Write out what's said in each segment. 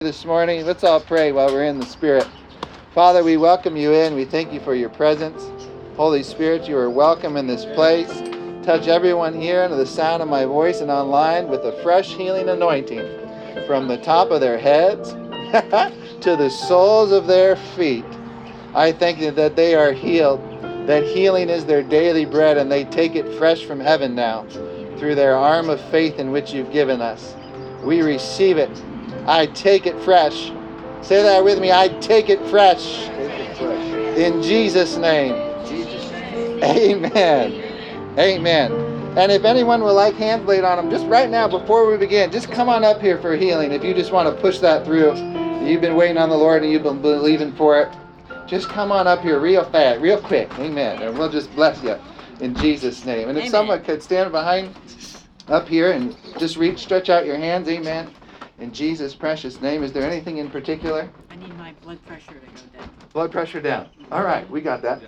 This morning, let's all pray while we're in the Spirit. Father, we welcome you in. We thank you for your presence. Holy Spirit, you are welcome in this place. Touch everyone here under the sound of my voice and online with a fresh healing anointing from the top of their heads to the soles of their feet. I thank you that they are healed, that healing is their daily bread, and they take it fresh from heaven now through their arm of faith in which you've given us. We receive it. I take it fresh. Say that with me. I take it fresh. In Jesus' name. Amen. Amen. And if anyone would like hands laid on them, just right now before we begin, just come on up here for healing. If you just want to push that through, you've been waiting on the Lord and you've been believing for it, just come on up here real fast, real quick. Amen. And we'll just bless you in Jesus' name. And if someone could stand behind up here and just reach, stretch out your hands. Amen. In Jesus' precious name, is there anything in particular? I need my blood pressure to go down. Blood pressure down. All right, we got that.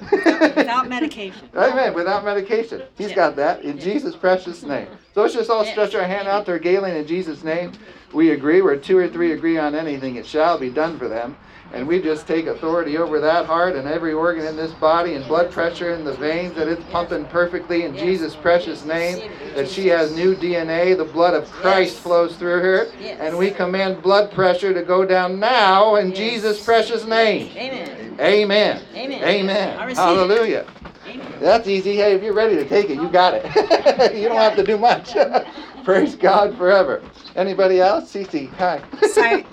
Without medication. Amen, without medication. He's got that in Jesus' precious name. So let's just all stretch our hand out there, Galen, in Jesus' name. We agree. Where two or three agree on anything, it shall be done for them. And we just take authority over that heart and every organ in this body and blood pressure in the veins, that it's pumping perfectly in Jesus' precious name, that she has new DNA. The blood of Christ flows through her. And we command blood pressure to go down now in Jesus' precious name. Amen. Amen. Amen. Amen. Hallelujah. That's easy. Hey, if you're ready to take it, you got it. You don't have to do much. Praise God forever. Anybody else? Cece, hi.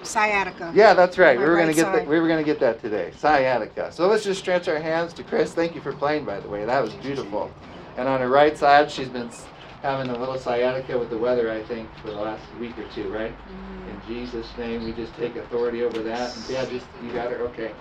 Sciatica. Yeah, that's right. We were going to get that today. Sciatica. So let's just stretch our hands to Chris. Thank you for playing, by the way. That was beautiful. And on her right side, she's been having a little sciatica with the weather, I think, for the last week or two, right? Mm-hmm. In Jesus' name, we just take authority over that. And yeah, just you got her. Okay.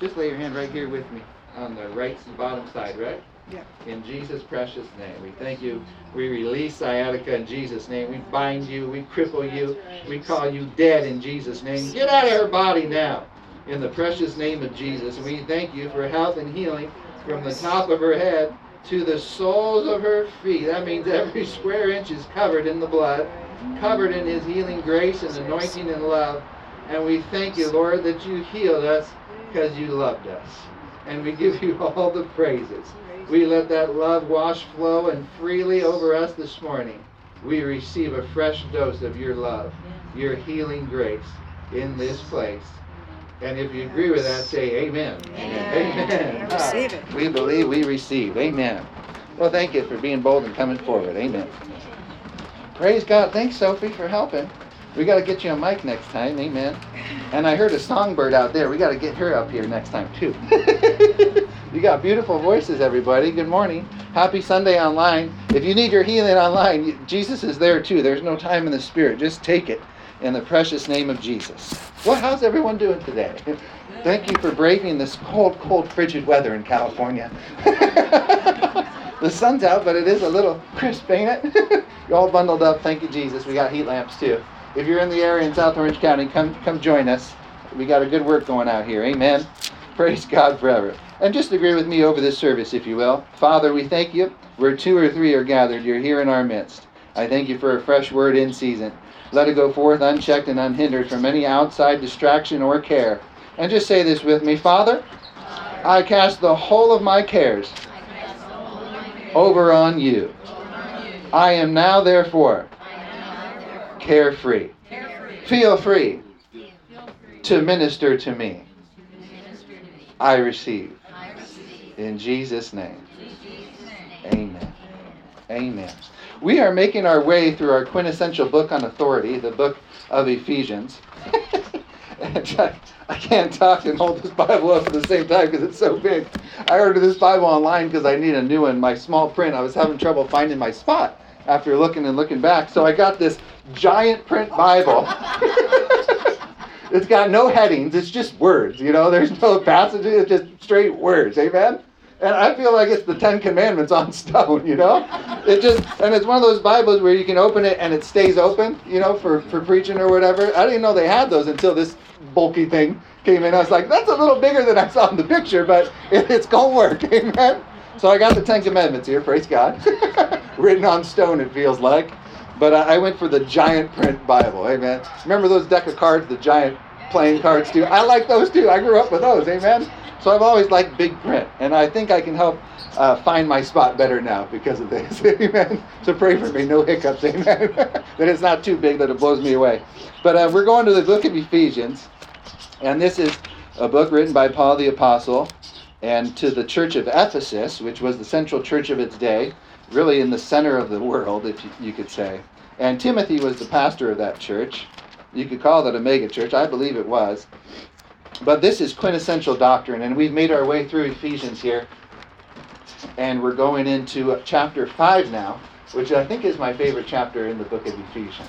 Just lay your hand right here with me on the right bottom side, right? Yeah. In Jesus' precious name, we thank you. We release sciatica in Jesus' name. We bind you. We cripple you. We call you dead in Jesus' name. Get out of her body now in the precious name of Jesus. And we thank you for health and healing from the top of her head to the soles of her feet. That means every square inch is covered in the blood, covered in his healing grace and anointing and love. And we thank you, Lord, that you healed us because you loved us. And we give you all the praises. We let that love wash, flow, and freely over us this morning. We receive a fresh dose of your love, your healing grace in this place. And if you agree with that, say amen. Amen. Amen. I receive it. We believe we receive. Amen. Well, thank you for being bold and coming forward. Amen. Praise God. Thanks, Sophie, for helping. We got to get you a mic next time. Amen. And I heard a songbird out there. We got to get her up here next time, too. You got beautiful voices, everybody. Good morning. Happy Sunday online. If you need your healing online, Jesus is there, too. There's no time in the Spirit. Just take it in the precious name of Jesus. Well, how's everyone doing today? Thank you for braving this cold, cold, frigid weather in California. The sun's out, but it is a little crisp, ain't it? You're all bundled up. Thank you, Jesus. We got heat lamps, too. If you're in the area in South Orange County, come join us. We got a good work going out here. Amen. Praise God forever. And just agree with me over this service, if you will. Father, we thank you. Where two or three are gathered, you're here in our midst. I thank you for a fresh word in season. Let it go forth unchecked and unhindered from any outside distraction or care. And just say this with me. Father, I cast the whole of my cares over on you. I am now, therefore, carefree. Feel free to minister to me. I receive. In Jesus' name. Amen. Amen. We are making our way through our quintessential book on authority, the book of Ephesians. I can't talk and hold this Bible up at the same time because it's so big. I ordered this Bible online because I need a new one. My small print, I was having trouble finding my spot after looking and looking back. So I got this giant print Bible. It's got no headings. It's just words, you know. There's no passages. It's just straight words. Amen? And I feel like it's the Ten Commandments on stone, you know. And it's one of those Bibles where you can open it and it stays open, you know, for preaching or whatever. I didn't know they had those until this bulky thing came in. I was like, that's a little bigger than I saw in the picture, but it's going to work. Amen? So I got the Ten Commandments here. Praise God. Written on stone, it feels like. But I went for the giant print Bible. Amen. Remember those deck of cards, the giant playing cards too. I like those too. I grew up with those. Amen. So I've always liked big print, and I think I can help find my spot better now because of this. Amen. So pray for me, no hiccups. Amen. That it's not too big that it blows me away. But we're going to the book of Ephesians, and this is a book written by Paul the Apostle, and to the church of Ephesus, which was the central church of its day, really in the center of the world, if you could say. And Timothy was the pastor of that church. You could call that a mega church. I believe it was. But this is quintessential doctrine, and we've made our way through Ephesians here, and we're going into chapter 5 now, which I think is my favorite chapter in the book of Ephesians.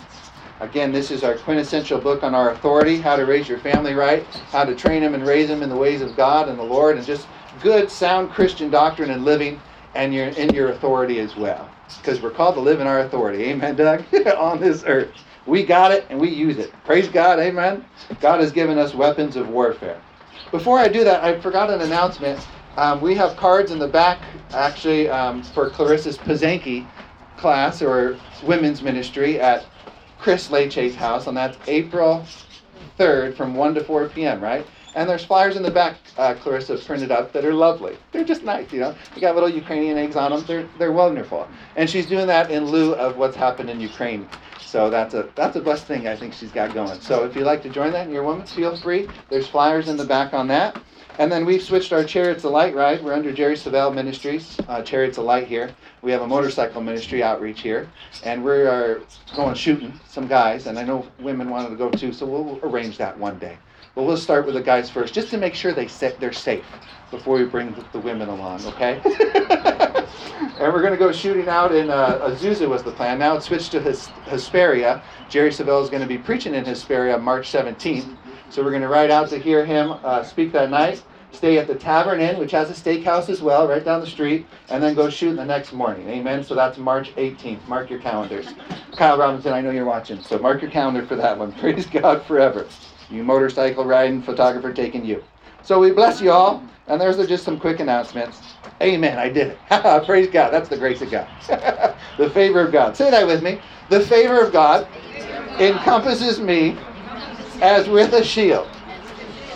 Again, this is our quintessential book on our authority, how to raise your family right, how to train them and raise them in the ways of God and the Lord, and just good, sound Christian doctrine and living, and you're in your authority as well, because we're called to live in our authority. Amen, Doug? On this earth. We got it, and we use it. Praise God. Amen. God has given us weapons of warfare. Before I do that, I forgot an announcement. We have cards in the back, actually, for Clarissa's Pazanke class or women's ministry at Chris Leche's house, and that's April 3rd from 1 to 4 p.m., right? And there's flyers in the back, Clarissa printed up, that are lovely. They're just nice, you know. They got little Ukrainian eggs on them. They're wonderful. And she's doing that in lieu of what's happened in Ukraine. So that's a blessed thing I think she's got going. So if you'd like to join that and you're a woman, feel free. There's flyers in the back on that. And then we've switched our Chariots of Light ride. We're under Jerry Savelle Ministries, Chariots of Light here. We have a motorcycle ministry outreach here. And we are going shooting some guys. And I know women wanted to go too, so we'll arrange that one day. But we'll start with the guys first, just to make sure they're safe before we bring the women along, okay? And we're going to go shooting out in Azusa was the plan. Now it's switched to Hesperia. Jerry Savelle is going to be preaching in Hesperia March 17th. So we're going to ride out to hear him speak that night, stay at the Tavern Inn, which has a steakhouse as well, right down the street, and then go shoot the next morning. Amen? So that's March 18th. Mark your calendars. Kyle Robinson, I know you're watching, so mark your calendar for that one. Praise God forever. You motorcycle riding, photographer taking you. So we bless you all. And there's just some quick announcements. Amen, I did it. Praise God. That's the grace of God. The favor of God. Say that with me. The favor of God encompasses me as with a shield.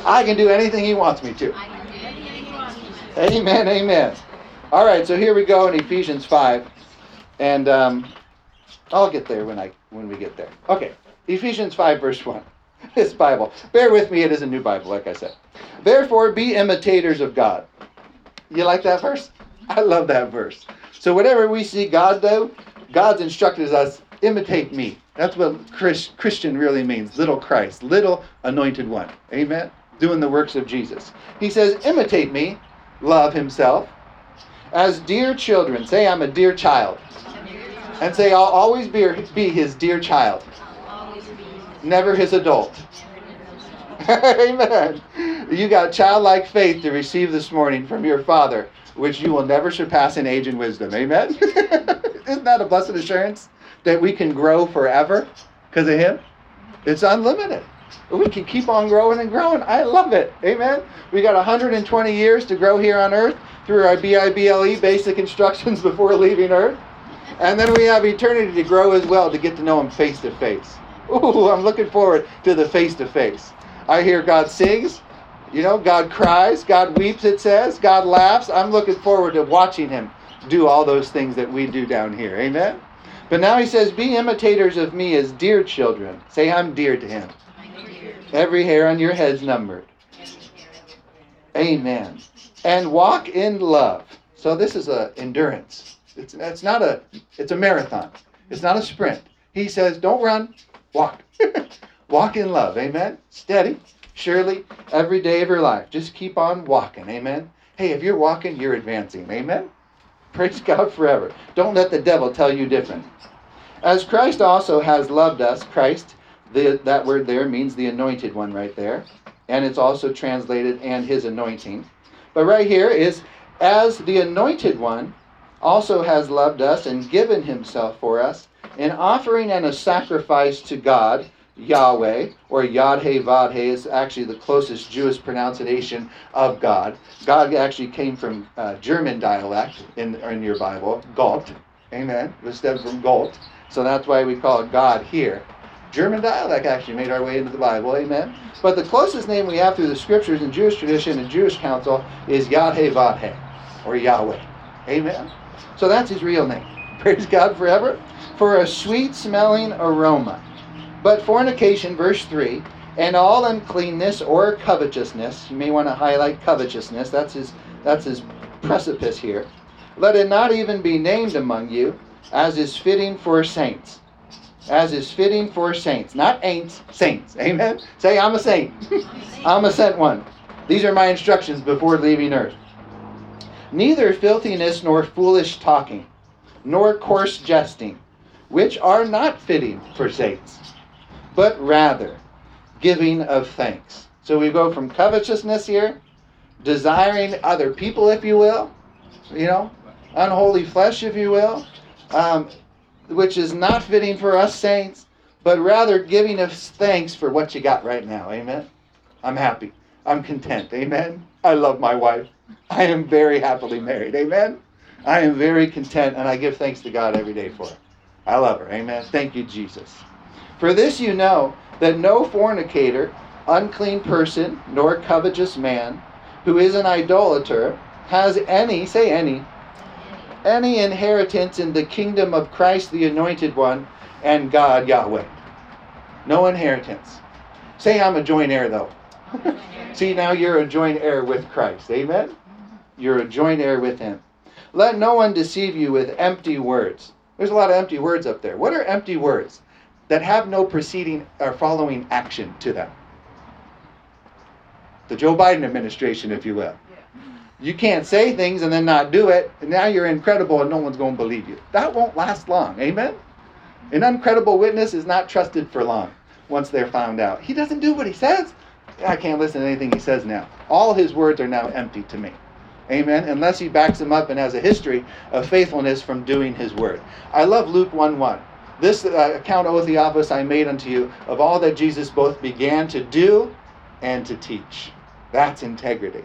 I can do anything he wants me to. Amen, amen. All right, so here we go in Ephesians 5. And I'll get there when we get there. Okay, Ephesians 5, verse 1. This Bible. Bear with me, it is a new Bible, like I said. Therefore, be imitators of God. You like that verse? I love that verse. So whatever we see God do, God's instructed us, imitate me. That's what Christian really means. Little Christ, little anointed one. Amen? Doing the works of Jesus. He says, imitate me, love himself, as dear children. Say, I'm a dear child. And say, I'll always be his dear child. Never his adult. Amen. You got childlike faith to receive this morning from your Father, which you will never surpass in age and wisdom. Amen. Isn't that a blessed assurance that we can grow forever because of him? It's unlimited. We can keep on growing and growing. I love it. Amen. We got 120 years to grow here on earth through our BIBLE basic instructions before leaving earth. And then we have eternity to grow as well, to get to know him face to face. Ooh, I'm looking forward to the face-to-face. I hear God sings, you know, God cries, God weeps, it says, God laughs. I'm looking forward to watching him do all those things that we do down here. Amen? But now he says, be imitators of me as dear children. Say, I'm dear to him. Every hair on your head's numbered. Amen. And walk in love. So this is an endurance. It's a marathon. It's not a sprint. He says, don't run. Walk. Walk in love. Amen. Steady, surely, every day of your life. Just keep on walking. Amen. Hey, if you're walking, you're advancing. Amen. Praise God forever. Don't let the devil tell you different. As Christ also has loved us, Christ, that word there means the anointed one right there. And it's also translated, and his anointing. But right here is, as the anointed one also has loved us and given himself for us, an offering and a sacrifice to God, Yahweh, or Yad-Heh-Vad-Heh is actually the closest Jewish pronunciation of God. God actually came from German dialect in your Bible, Gott. Amen. It was from Gott. So that's why we call it God here. German dialect actually made our way into the Bible, amen? But the closest name we have through the scriptures in Jewish tradition and Jewish council is Yad-Heh-Vad-Heh, or Yahweh, amen? So that's his real name. Praise God forever. For a sweet-smelling aroma. But fornication, verse 3, and all uncleanness or covetousness, you may want to highlight covetousness, that's his precipice here. Let it not even be named among you, as is fitting for saints. As is fitting for saints. Not ain'ts, saints. Amen? Say, I'm a saint. I'm a sent one. These are my instructions before leaving earth. Neither filthiness nor foolish talking, nor coarse jesting, which are not fitting for saints, but rather giving of thanks. So we go from covetousness here, desiring other people, if you will, unholy flesh, if you will, which is not fitting for us saints, but rather giving of thanks for what you got right now. Amen? I'm happy. I'm content. Amen? I love my wife. I am very happily married. Amen? I am very content, and I give thanks to God every day for her. I love her. Amen. Thank you, Jesus. For this you know, that no fornicator, unclean person, nor covetous man, who is an idolater, has any inheritance in the kingdom of Christ the Anointed One and God Yahweh. No inheritance. Say, I'm a joint heir, though. See, now you're a joint heir with Christ. Amen? You're a joint heir with him. Let no one deceive you with empty words. There's a lot of empty words up there. What are empty words that have no preceding or following action to them? The Joe Biden administration, if you will. You can't say things and then not do it, and now you're incredible and no one's going to believe you. That won't last long, amen? An uncredible witness is not trusted for long once they're found out. He doesn't do what he says. I can't listen to anything he says now. All his words are now empty to me. Amen? Unless he backs him up and has a history of faithfulness from doing his word. I love Luke 1:1. This account, O Theophilus, I made unto you of all that Jesus both began to do and to teach. That's integrity.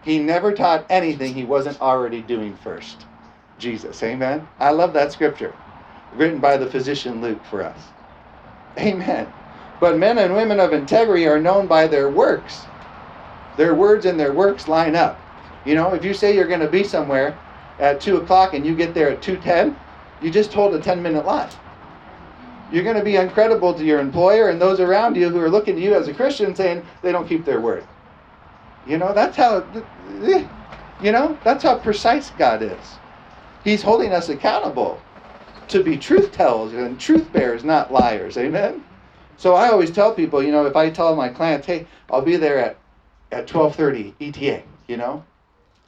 He never taught anything he wasn't already doing first. Jesus, amen? I love that scripture written by the physician Luke for us. Amen. But men and women of integrity are known by their works. Their words and their works line up. If you say you're going to be somewhere at 2 o'clock and you get there at 2:10, you just told a 10-minute lie. You're going to be incredible to your employer and those around you who are looking to you as a Christian saying they don't keep their word. That's how precise God is. He's holding us accountable to be truth tellers and truth bearers, not liars. Amen? So I always tell people, if I tell my clients, hey, I'll be there at 12:30 ETA,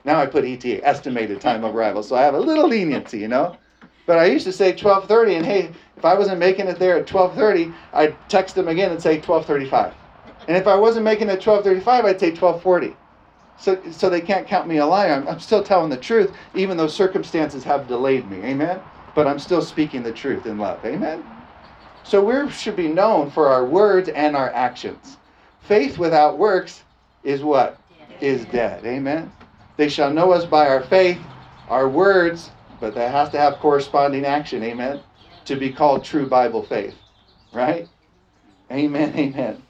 Now I put ETA, estimated time of arrival, so I have a little leniency, But I used to say 12:30, and hey, if I wasn't making it there at 12:30, I'd text them again and say 12:35. And if I wasn't making it at 12:35, I'd say 12:40. So they can't count me a liar. I'm still telling the truth, even though circumstances have delayed me, amen? But I'm still speaking the truth in love, amen? So we should be known for our words and our actions. Faith without works is what? Is dead, amen? They shall know us by our faith, our words, but that has to have corresponding action, amen, to be called true Bible faith, right? Amen, amen.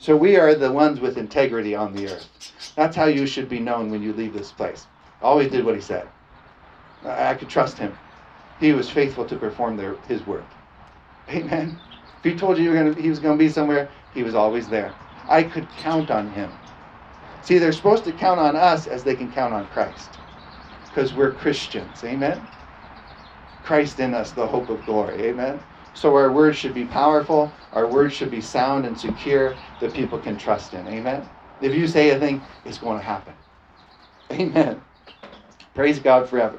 So we are the ones with integrity on the earth. That's how you should be known when you leave this place. Always did what he said. I could trust him. He was faithful to perform his work. Amen. If he told you he was going to be somewhere, he was always there. I could count on him. See, they're supposed to count on us as they can count on Christ. Because we're Christians. Amen? Christ in us, the hope of glory. Amen? So our words should be powerful. Our words should be sound and secure that people can trust in. Amen? If you say a thing, it's going to happen. Amen? Praise God forever.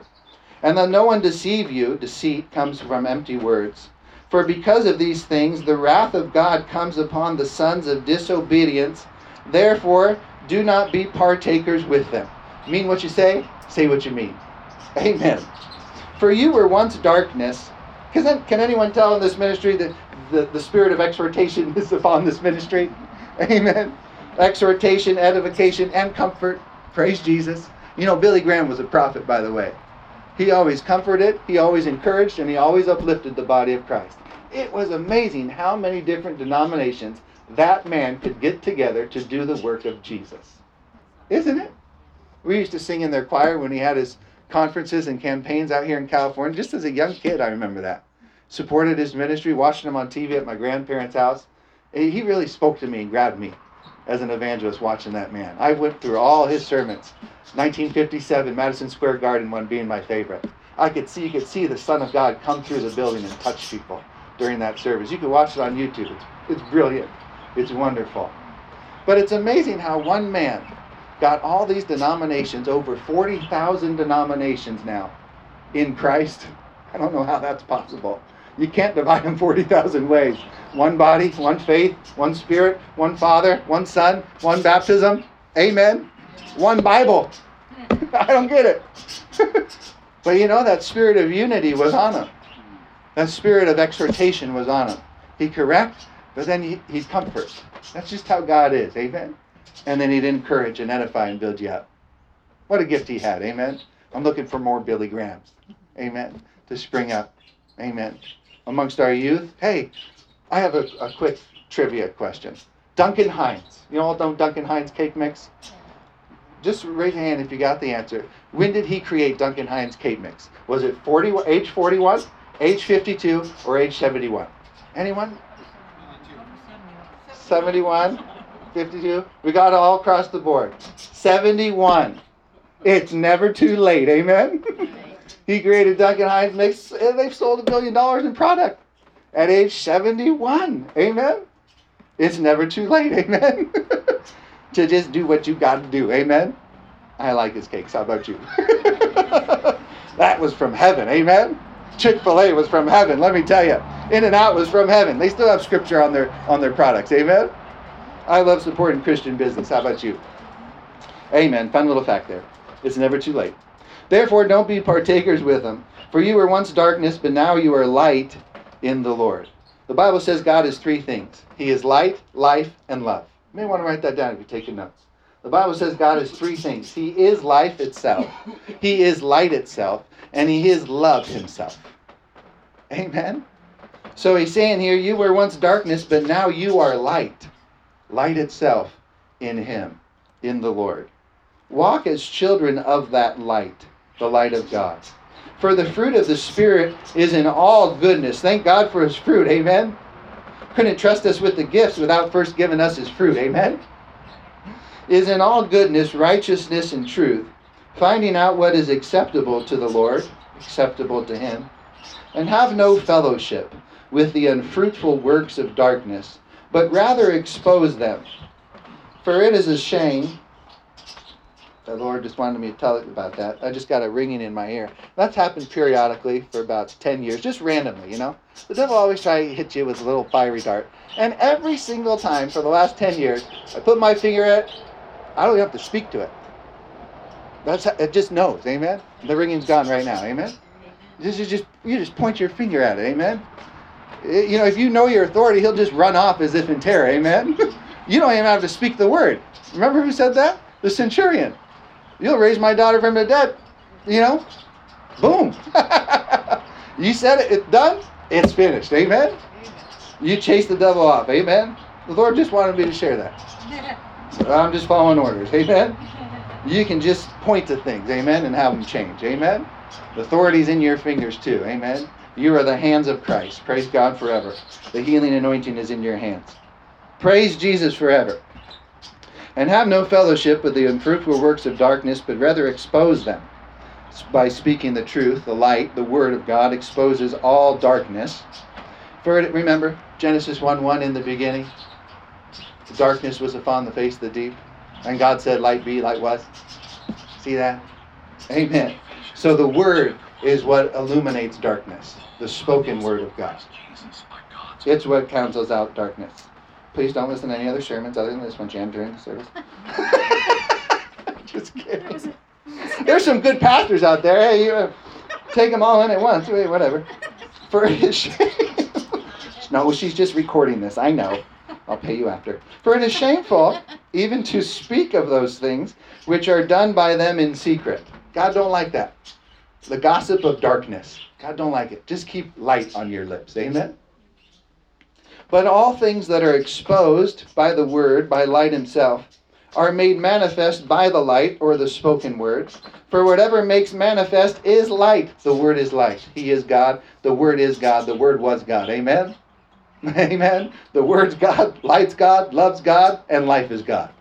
And let no one deceive you. Deceit comes from empty words. For because of these things, the wrath of God comes upon the sons of disobedience. Therefore, do not be partakers with them. Mean what you say, say what you mean. Amen. For you were once darkness. Can anyone tell in this ministry that the spirit of exhortation is upon this ministry? Amen. Exhortation, edification, and comfort. Praise Jesus. Billy Graham was a prophet, by the way. He always comforted, he always encouraged, and he always uplifted the body of Christ. It was amazing how many different denominations that man could get together to do the work of Jesus. Isn't it? We used to sing in their choir when he had his conferences and campaigns out here in California. Just as a young kid, I remember that. Supported his ministry, watching him on TV at my grandparents' house. He really spoke to me and grabbed me as an evangelist watching that man. I went through all his sermons. 1957, Madison Square Garden one being my favorite. You could see the Son of God come through the building and touch people during that service. You can watch it on YouTube. It's brilliant. It's wonderful. But it's amazing how one man got all these denominations, over 40,000 denominations now in Christ. I don't know how that's possible. You can't divide them 40,000 ways. One body, one faith, one spirit, one Father, one Son, one baptism. Amen. One Bible. I don't get it. But you know, that spirit of unity was on him. That spirit of exhortation was on him. He corrects, but then he comforts. That's just how God is. Amen. And then he'd encourage and edify and build you up. What a gift he had. Amen. I'm looking for more Billy Grahams. Amen. To spring up. Amen. Amongst our youth. Hey, I have a quick trivia question. Duncan Hines. You all know Duncan Hines cake mix? Just raise your hand if you got the answer. When did he create Duncan Hines cake mix? Was it age 41, age 52, or age 71? Anyone? 71? 52? We got it all across the board. 71. It's never too late. Amen? He created Duncan Hines mix, and they've sold $1 billion in product at age 71. Amen? It's never too late. Amen? To just do what you got to do. Amen? I like his cakes. How about you? That was from heaven. Amen? Chick-fil-A was from heaven. Let me tell you. In-N-Out was from heaven. They still have scripture on their products. Amen? I love supporting Christian business. How about you? Amen. Fun little fact there. It's never too late. Therefore, don't be partakers with them. For you were once darkness, but now you are light in the Lord. The Bible says God is three things. He is light, life, and love. You may want to write that down if you're taking notes. The Bible says God is three things. He is life itself. He is light itself. And he is love himself. Amen? So he's saying here, you were once darkness, but now you are light. Light itself in him, in the Lord. Walk as children of that light, the light of God. For the fruit of the Spirit is in all goodness. Thank God for his fruit. Amen? Couldn't trust us with the gifts without first giving us his fruit. Amen? Is in all goodness, righteousness, and truth, finding out what is acceptable to the Lord, acceptable to him, and have no fellowship with the unfruitful works of darkness, but rather expose them. For it is a shame. The Lord just wanted me to tell you about that. I just got a ringing in my ear. That's happened periodically for about 10 years, just randomly, you know. The devil always tries to hit you with a little fiery dart. And every single time for the last 10 years, I put my finger at it. I don't even have to speak to it. That's how, it just knows. Amen? The ringing's gone right now. Amen? This is just, you just point your finger at it. Amen? You know, if you know your authority, he'll just run off as if in terror. Amen? You don't even have to speak the word. Remember who said that? The centurion. You'll raise my daughter from the dead. You know? Boom. You said it. It's done. It's finished. Amen? You chase the devil off. Amen? The Lord just wanted me to share that. So I'm just following orders. Amen? You can just point to things. Amen? And have them change. Amen? The authority's in your fingers too. Amen? You are the hands of Christ. Praise God forever. The healing anointing is in your hands. Praise Jesus forever. And have no fellowship with the unfruitful works of darkness, but rather expose them. By speaking the truth, the light, the word of God exposes all darkness. For remember, Genesis 1:1, in the beginning, the darkness was upon the face of the deep. And God said, light be, light was. See that? Amen. So the word is what illuminates darkness. The spoken word of God. It's what cancels out darkness. Please don't listen to any other sermons other than this one, Jam, during the service. Just kidding. There's some good pastors out there. Hey, you take them all in at once. Wait, whatever. For his shame. No, she's just recording this. I know. I'll pay you after. For it is shameful even to speak of those things which are done by them in secret. God don't like that. The gossip of darkness. God don't like it. Just keep light on your lips. Amen? But all things that are exposed by the word, by light himself, are made manifest by the light, or the spoken word. For whatever makes manifest is light. The word is light. He is God. The word is God. The word was God. Amen? Amen? The word's God, light's God, love's God, and life is God.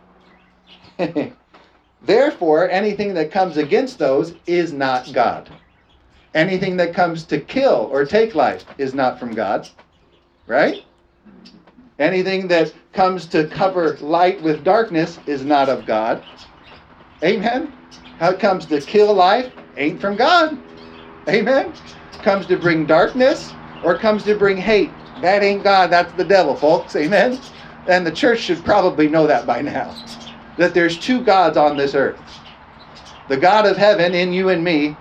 Therefore, anything that comes against those is not God. Anything that comes to kill or take life is not from God. Right? Anything that comes to cover light with darkness is not of God. Amen? How it comes to kill life ain't from God. Amen? Comes to bring darkness or comes to bring hate. That ain't God. That's the devil, folks. Amen? And the church should probably know that by now. That there's two gods on this earth. The God of heaven in you and me,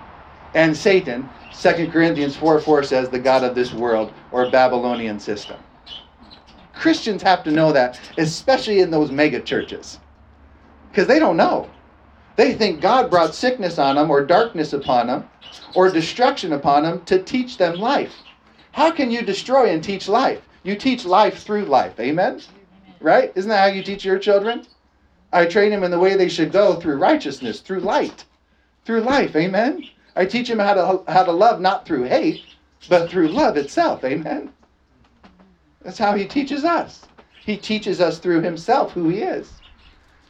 and Satan, 2 Corinthians 4:4 says, the God of this world or Babylonian system. Christians have to know that, especially in those mega churches, because they don't know. They think God brought sickness on them or darkness upon them or destruction upon them to teach them life. How can you destroy and teach life? You teach life through life. Amen? Right? Isn't that how you teach your children? I train them in the way they should go through righteousness, through light, through life. Amen? I teach them how to love, not through hate, but through love itself. Amen? That's how he teaches us. He teaches us through himself who he is.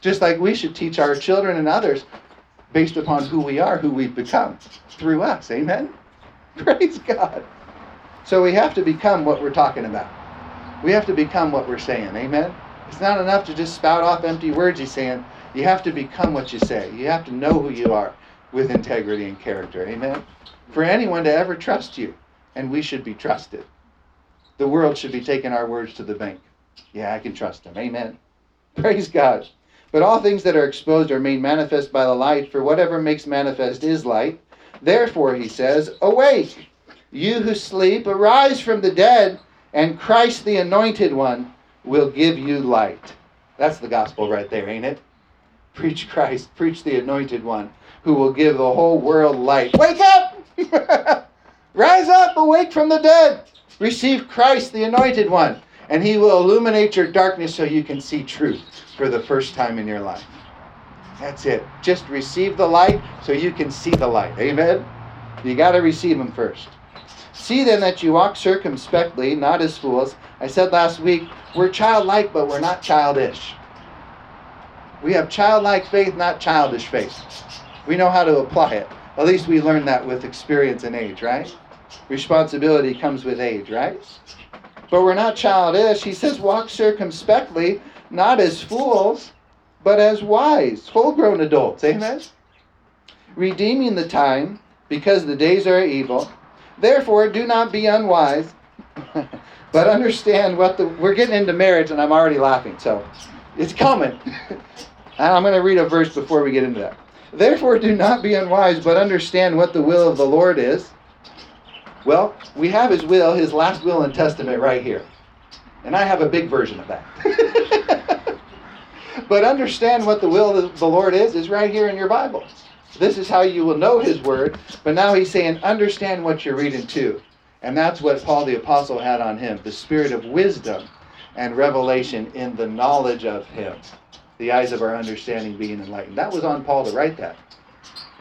Just like we should teach our children and others based upon who we are, who we've become, through us. Amen? Praise God. So we have to become what we're talking about. We have to become what we're saying. Amen? It's not enough to just spout off empty words, he's saying. You have to become what you say. You have to know who you are with integrity and character. Amen? For anyone to ever trust you, and we should be trusted. The world should be taking our words to the bank. Yeah, I can trust him. Amen. Praise God. But all things that are exposed are made manifest by the light, for whatever makes manifest is light. Therefore, he says, awake, you who sleep, arise from the dead, and Christ the Anointed One will give you light. That's the gospel right there, ain't it? Preach Christ, preach the Anointed One, who will give the whole world light. Wake up! Rise up, awake from the dead. Receive Christ, the Anointed One, and he will illuminate your darkness so you can see truth for the first time in your life. That's it. Just receive the light so you can see the light. Amen? You got to receive him first. See then that you walk circumspectly, not as fools. I said last week, we're childlike, but we're not childish. We have childlike faith, not childish faith. We know how to apply it. At least we learn that with experience and age, right? Responsibility comes with age, right? But we're not childish. He says, walk circumspectly, not as fools, but as wise, full-grown adults. Amen? Redeeming the time, because the days are evil. Therefore, do not be unwise, but understand what We're getting into marriage, and I'm already laughing, so it's coming. And I'm going to read a verse before we get into that. Therefore, do not be unwise, but understand what the will of the Lord is. Well, we have his will, his last will and testament right here. And I have a big version of that. But understand what the will of the Lord is right here in your Bible. This is how you will know his word. But now he's saying, understand what you're reading too. And that's what Paul the Apostle had on him, the spirit of wisdom and revelation in the knowledge of him. The eyes of our understanding being enlightened. That was on Paul to write that.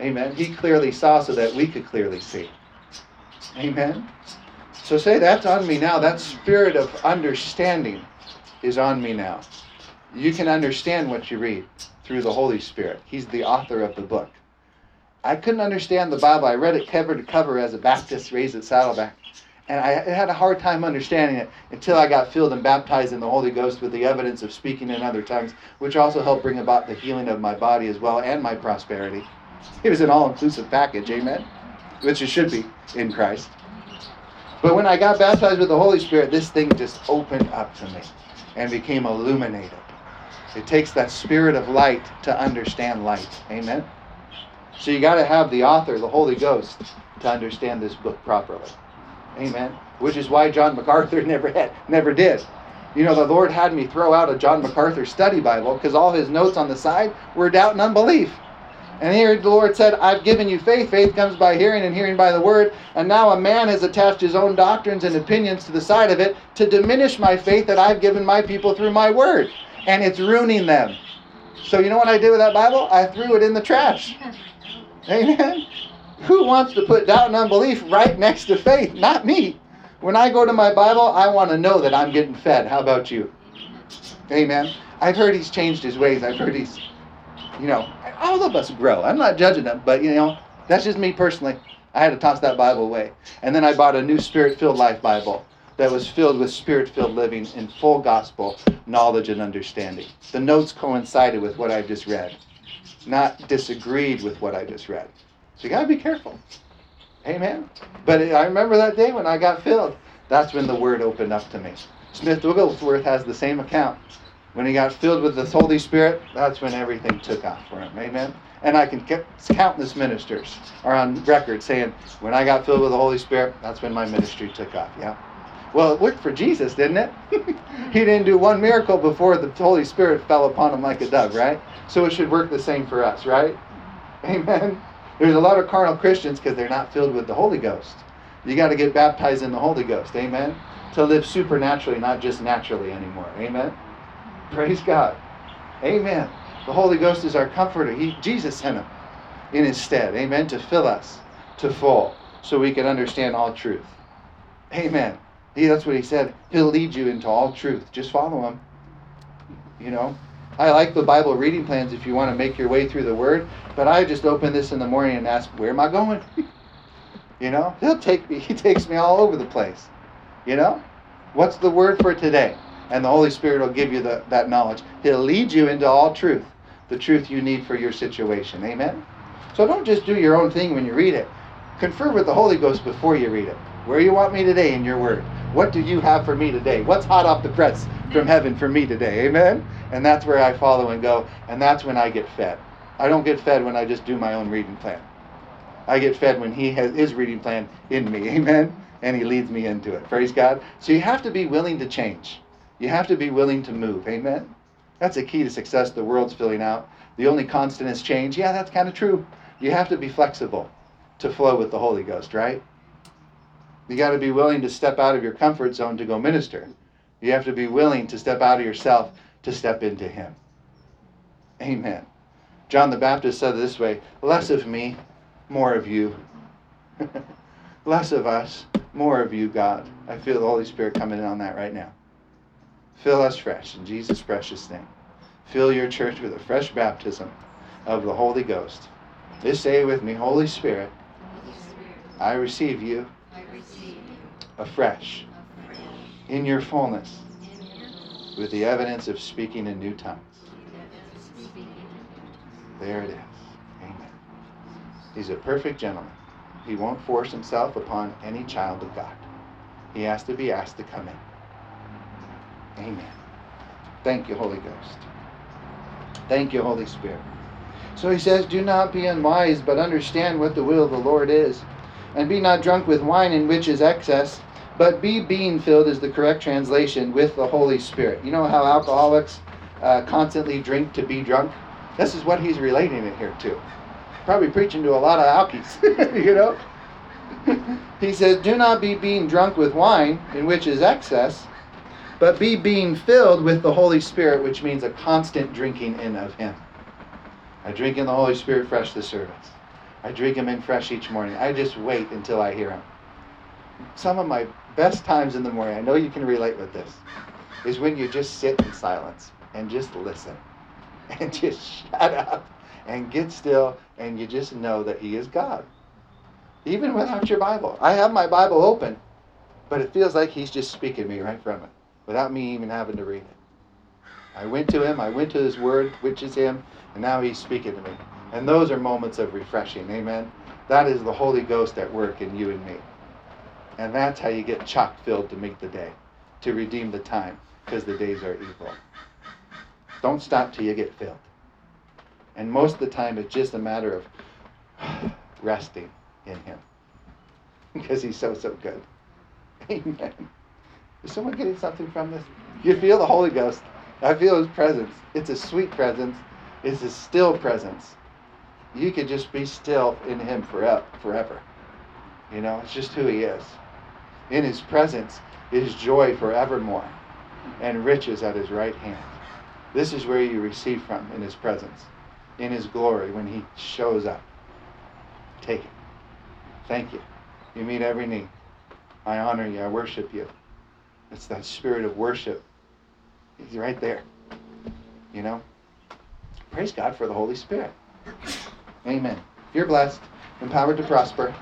Amen. He clearly saw so that we could clearly see. Amen. So say, that's on me now. That spirit of understanding is on me now. You can understand what you read through the Holy Spirit. He's the author of the book. I couldn't understand the Bible. I read it cover to cover as a Baptist raised at Saddleback. And I had a hard time understanding it until I got filled and baptized in the Holy Ghost with the evidence of speaking in other tongues, which also helped bring about the healing of my body as well and my prosperity. It was an all-inclusive package. Amen. Which it should be in Christ. But when I got baptized with the Holy Spirit, this thing just opened up to me and became illuminated. It takes that spirit of light to understand light. Amen? So you got to have the author, the Holy Ghost, to understand this book properly. Amen? Which is why John MacArthur never did. You know, the Lord had me throw out a John MacArthur study Bible because all his notes on the side were doubt and unbelief. And here the Lord said, I've given you faith. Faith comes by hearing, and hearing by the word. And now a man has attached his own doctrines and opinions to the side of it to diminish my faith that I've given my people through my word. And it's ruining them. So you know what I did with that Bible? I threw it in the trash. Amen? Who wants to put doubt and unbelief right next to faith? Not me. When I go to my Bible, I want to know that I'm getting fed. How about you? Amen? I've heard he's changed his ways. I've heard he's... You know, all of us grow. I'm not judging them, but, you know, that's just me personally. I had to toss that Bible away. And then I bought a new Spirit-filled life Bible that was filled with Spirit-filled living in full gospel knowledge and understanding. The notes coincided with what I just read, not disagreed with what I just read. So you got to be careful. Amen? But I remember that day when I got filled. That's when the Word opened up to me. Smith Wigglesworth has the same account. When he got filled with the Holy Spirit, that's when everything took off for him. Amen? And I can get countless ministers are on record saying, when I got filled with the Holy Spirit, that's when my ministry took off. Yeah. Well, it worked for Jesus, didn't it? He didn't do one miracle before the Holy Spirit fell upon him like a dove, right? So it should work the same for us, right? Amen? There's a lot of carnal Christians because they're not filled with the Holy Ghost. You got to get baptized in the Holy Ghost. Amen? To live supernaturally, not just naturally anymore. Amen? Praise God. Amen. The Holy Ghost is our comforter. Jesus sent him in his stead. Amen. To fill us to full so we can understand all truth. Amen. That's what he said. He'll lead you into all truth. Just follow him. You know, I like the Bible reading plans if you want to make your way through the Word. But I just open this in the morning and ask, where am I going? You know, he'll take me. He takes me all over the place. You know, what's the word for today? And the Holy Spirit will give you that knowledge. He'll lead you into all truth. The truth you need for your situation. Amen? So don't just do your own thing when you read it. Confer with the Holy Ghost before you read it. Where you want me today in your word? What do you have for me today? What's hot off the press from heaven for me today? Amen? And that's where I follow and go. And that's when I get fed. I don't get fed when I just do my own reading plan. I get fed when he has his reading plan in me. Amen? And he leads me into it. Praise God. So you have to be willing to change. You have to be willing to move. Amen? That's a key to success the world's filling out. The only constant is change. Yeah, that's kind of true. You have to be flexible to flow with the Holy Ghost, right? You got to be willing to step out of your comfort zone to go minister. You have to be willing to step out of yourself to step into him. Amen. John the Baptist said it this way, less of me, more of you. Less of us, more of you, God. I feel the Holy Spirit coming in on that right now. Fill us fresh in Jesus' precious name. Fill your church with a fresh baptism of the Holy Ghost. Just say with me, Holy Spirit, I receive you afresh in your fullness with the evidence of speaking in new tongues. There it is. Amen. He's a perfect gentleman. He won't force himself upon any child of God. He has to be asked to come in. Amen. Thank you, Holy Ghost. Thank you, Holy Spirit. So he says, do not be unwise, but understand what the will of the Lord is. And be not drunk with wine in which is excess, but be being filled is the correct translation with the Holy Spirit. You know how alcoholics constantly drink to be drunk? This is what he's relating it here to. Probably preaching to a lot of alkies, you know? He says, do not be being drunk with wine in which is excess, but be being filled with the Holy Spirit, which means a constant drinking in of him. I drink in the Holy Spirit fresh the service. I drink him in fresh each morning. I just wait until I hear him. Some of my best times in the morning, I know you can relate with this, is when you just sit in silence and just listen and just shut up and get still and you just know that he is God. Even without your Bible. I have my Bible open, but it feels like he's just speaking to me right from it. Without me even having to read it. I went to him, I went to his word, which is him, and now he's speaking to me. And those are moments of refreshing, amen? That is the Holy Ghost at work in you and me. And that's how you get chock-filled to meet the day, to redeem the time, because the days are evil. Don't stop till you get filled. And most of the time, it's just a matter of resting in him, because he's so, so good. Amen. Is someone getting something from this? You feel the Holy Ghost. I feel his presence. It's a sweet presence. It's a still presence. you could just be still in him forever. You know, it's just who he is. In his presence is joy forevermore, and riches at his right hand. This is where you receive from, in his presence, in his glory, when he shows up. Take it. Thank you. You meet every need. I honor you. I worship you. It's that spirit of worship. He's right there. You know? Praise God for the Holy Spirit. Amen. If you're blessed, empowered to prosper,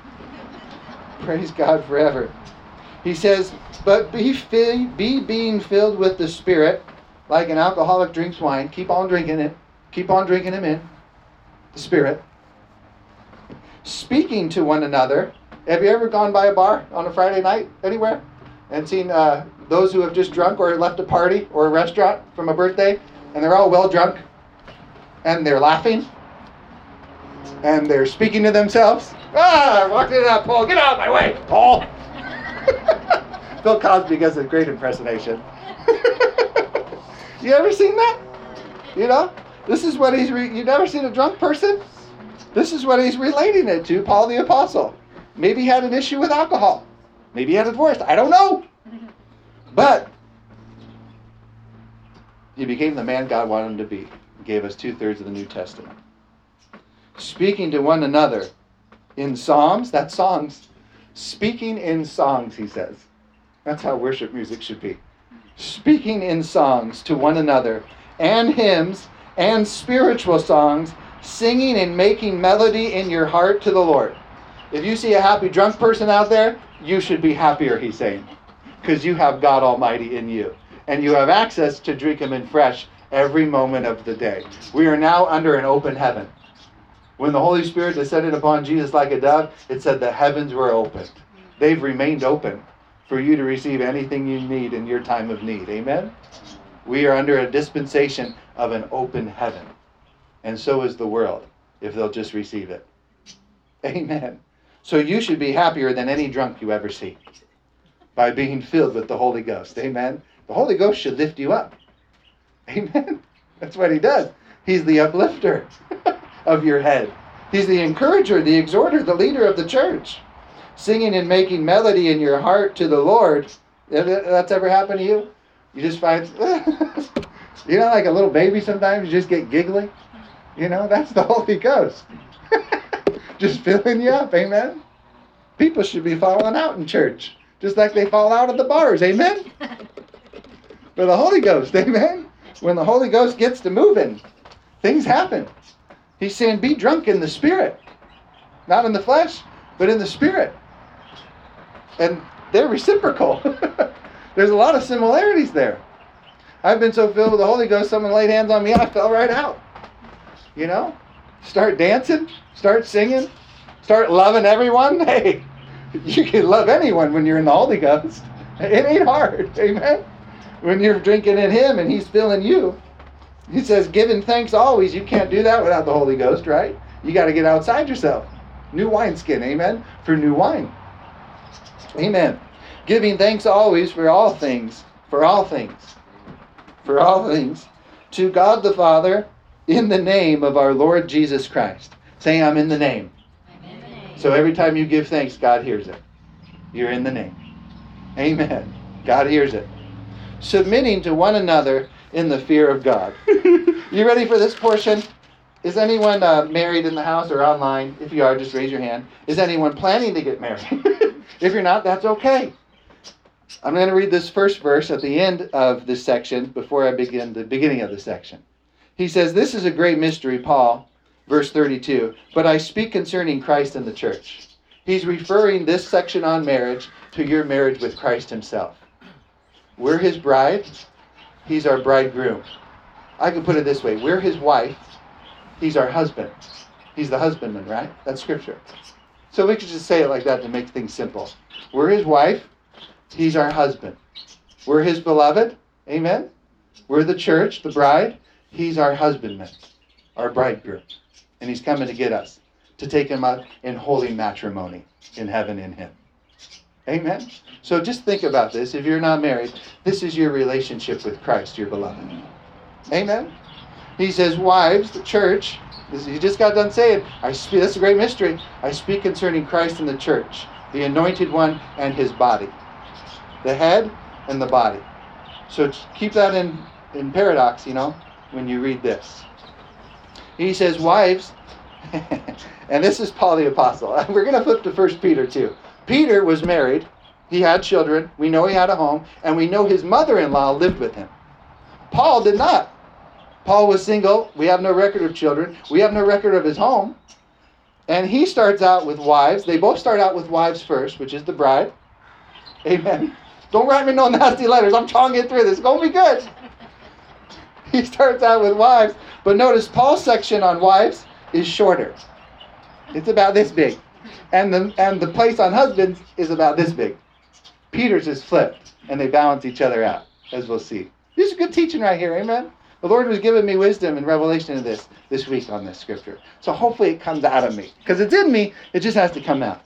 praise God forever. He says, but be being filled with the Spirit, like an alcoholic drinks wine. Keep on drinking it. Keep on drinking him in the Spirit. Speaking to one another. Have you ever gone by a bar on a Friday night anywhere and seen those who have just drunk or left a party or a restaurant from a birthday, and they're all well drunk, and they're laughing, and they're speaking to themselves? I walked into that Paul. Get out of my way, Paul. Bill Cosby does a great impersonation. You ever seen that? You know, this is what he's. You've never seen a drunk person? This is what he's relating it to. Paul the Apostle. Maybe he had an issue with alcohol. Maybe he had a divorce. I don't know. But he became the man God wanted him to be. He gave us 2/3 of the New Testament. Speaking to one another in psalms. That's songs. Speaking in songs, he says. That's how worship music should be. Speaking in songs to one another, and hymns and spiritual songs, singing and making melody in your heart to the Lord. If you see a happy drunk person out there, you should be happier, he's saying. Because you have God Almighty in you. And you have access to drink him in fresh every moment of the day. We are now under an open heaven. When the Holy Spirit descended upon Jesus like a dove, it said the heavens were opened. They've remained open for you to receive anything you need in your time of need. Amen? We are under a dispensation of an open heaven. And so is the world, if they'll just receive it. Amen. So you should be happier than any drunk you ever see by being filled with the Holy Ghost. Amen. The Holy Ghost should lift you up. Amen. That's what he does. He's the uplifter of your head. He's the encourager, the exhorter, the leader of the church. Singing and making melody in your heart to the Lord. If that's ever happened to you, you just find, you know, like a little baby sometimes, you just get giggly. You know, that's the Holy Ghost. Just filling you up, amen? People should be falling out in church, just like they fall out of the bars, amen? For the Holy Ghost, amen? When the Holy Ghost gets to moving, things happen. He's saying, be drunk in the Spirit. Not in the flesh, but in the Spirit. And they're reciprocal. There's a lot of similarities there. I've been so filled with the Holy Ghost, someone laid hands on me, I fell right out. You know? Start dancing, start singing, start loving everyone. Hey, you can love anyone when you're in the Holy Ghost. It ain't hard, amen? When you're drinking in him and he's filling you. He says, giving thanks always. You can't do that without the Holy Ghost, right? You got to get outside yourself. New wineskin, amen? For new wine. Amen. Giving thanks always for all things, for all things, for all things, to God the Father, in the name of our Lord Jesus Christ. Say, I'm in the name. I'm in the name. So every time you give thanks, God hears it. You're in the name. Amen. God hears it. Submitting to one another in the fear of God. You ready for this portion? Is anyone married in the house or online? If you are, just raise your hand. Is anyone planning to get married? If you're not, that's okay. I'm going to read this first verse at the end of this section before I begin the beginning of the section. He says, this is a great mystery, Paul, verse 32, but I speak concerning Christ and the church. He's referring this section on marriage to your marriage with Christ himself. We're his bride. He's our bridegroom. I could put it this way. We're his wife. He's our husband. He's the husbandman, right? That's scripture. So we could just say it like that to make things simple. We're his wife. He's our husband. We're his beloved. Amen. We're the church, the bride. He's our husbandman, our bridegroom, and he's coming to get us, to take him up in holy matrimony in heaven in him. Amen? So just think about this. If you're not married, this is your relationship with Christ, your beloved. Amen? He says, wives, the church, he just got done saying, I speak, that's a great mystery, I speak concerning Christ and the church, the anointed one and his body. The head and the body. So keep that in paradox, when you read this. He says, wives, and this is Paul the Apostle. We're going to flip to 1 Peter too. Peter was married. He had children. We know he had a home. And we know his mother-in-law lived with him. Paul did not. Paul was single. We have no record of children. We have no record of his home. And he starts out with wives. They both start out with wives first, which is the bride. Amen. Don't write me no nasty letters. I'm trying to get through this. It's going to be good. He starts out with wives. But notice Paul's section on wives is shorter. It's about this big. And the place on husbands is about this big. Peter's is flipped, and they balance each other out, as we'll see. This is good teaching right here, amen? The Lord was giving me wisdom and revelation of this week on this scripture. So hopefully it comes out of me. Because it's in me, it just has to come out.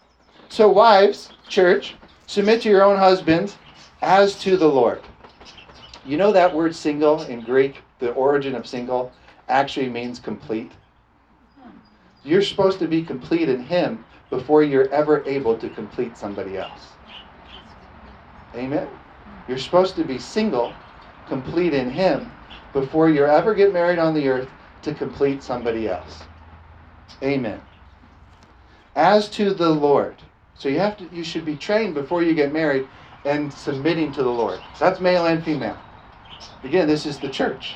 So wives, church, submit to your own husbands as to the Lord. You know that word single in Greek, the origin of single, actually means complete. You're supposed to be complete in Him before you're ever able to complete somebody else. Amen? You're supposed to be single, complete in Him, before you ever get married on the earth to complete somebody else. Amen. As to the Lord. So you should be trained before you get married and submitting to the Lord. That's male and female. Again, this is the church.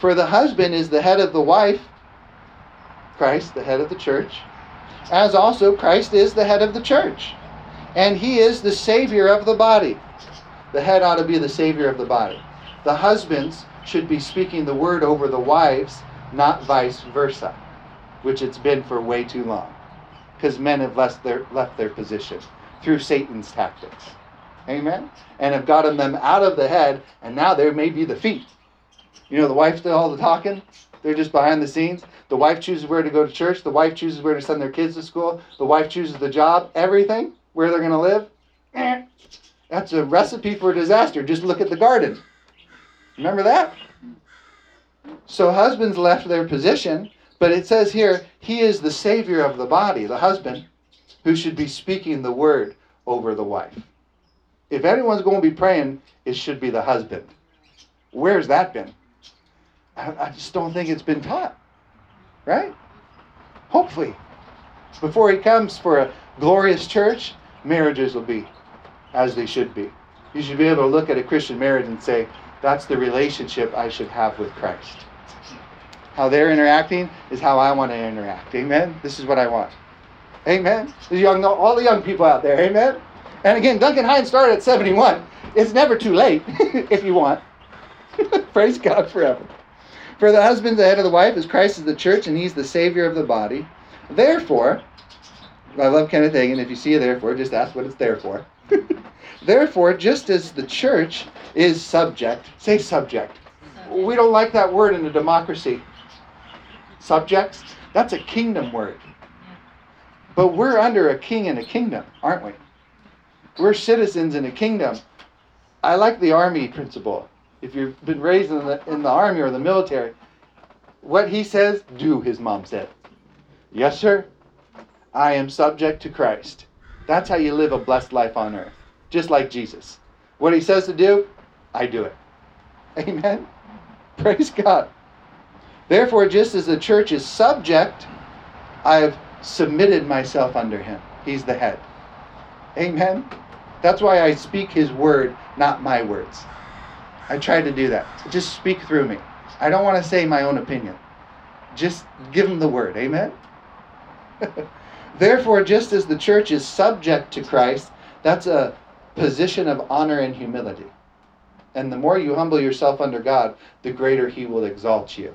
For the husband is the head of the wife, Christ, the head of the church, as also Christ is the head of the church. And He is the Savior of the body. The head ought to be the Savior of the body. The husbands should be speaking the word over the wives, not vice versa, which it's been for way too long. Because men have left their position through Satan's tactics. Amen? And have gotten them out of the head, and now there may be the feet. The wife did all the talking. They're just behind the scenes. The wife chooses where to go to church. The wife chooses where to send their kids to school. The wife chooses the job, everything, where they're going to live. That's a recipe for disaster. Just look at the garden. Remember that? So husbands left their position, but it says here, He is the Savior of the body, the husband, who should be speaking the word over the wife. If anyone's going to be praying, it should be the husband. Where's that been? I just don't think it's been taught. Right? Hopefully. Before He comes for a glorious church, marriages will be as they should be. You should be able to look at a Christian marriage and say, that's the relationship I should have with Christ. How they're interacting is how I want to interact. Amen? This is what I want. Amen? All the young people out there. Amen? And again, Duncan Hines started at 71. It's never too late, if you want. Praise God forever. For the husband, the head of the wife, is Christ is the church, and He's the Savior of the body. Therefore, I love Kenneth Hagin. If you see a therefore, just ask what it's there for. Therefore, just as the church is subject, say subject. We don't like that word in a democracy. Subjects, that's a kingdom word. But we're under a king and a kingdom, aren't we? We're citizens in a kingdom. I like the army principle. If you've been raised in the army or the military, what he says, do, his mom said. Yes, sir. I am subject to Christ. That's how you live a blessed life on earth. Just like Jesus. What He says to do, I do it. Amen? Praise God. Therefore, just as the church is subject, I have submitted myself under Him. He's the head. Amen? That's why I speak His word, not my words. I try to do that. Just speak through me. I don't want to say my own opinion. Just give Him the word. Amen? Therefore, just as the church is subject to Christ, that's a position of honor and humility. And the more you humble yourself under God, the greater He will exalt you.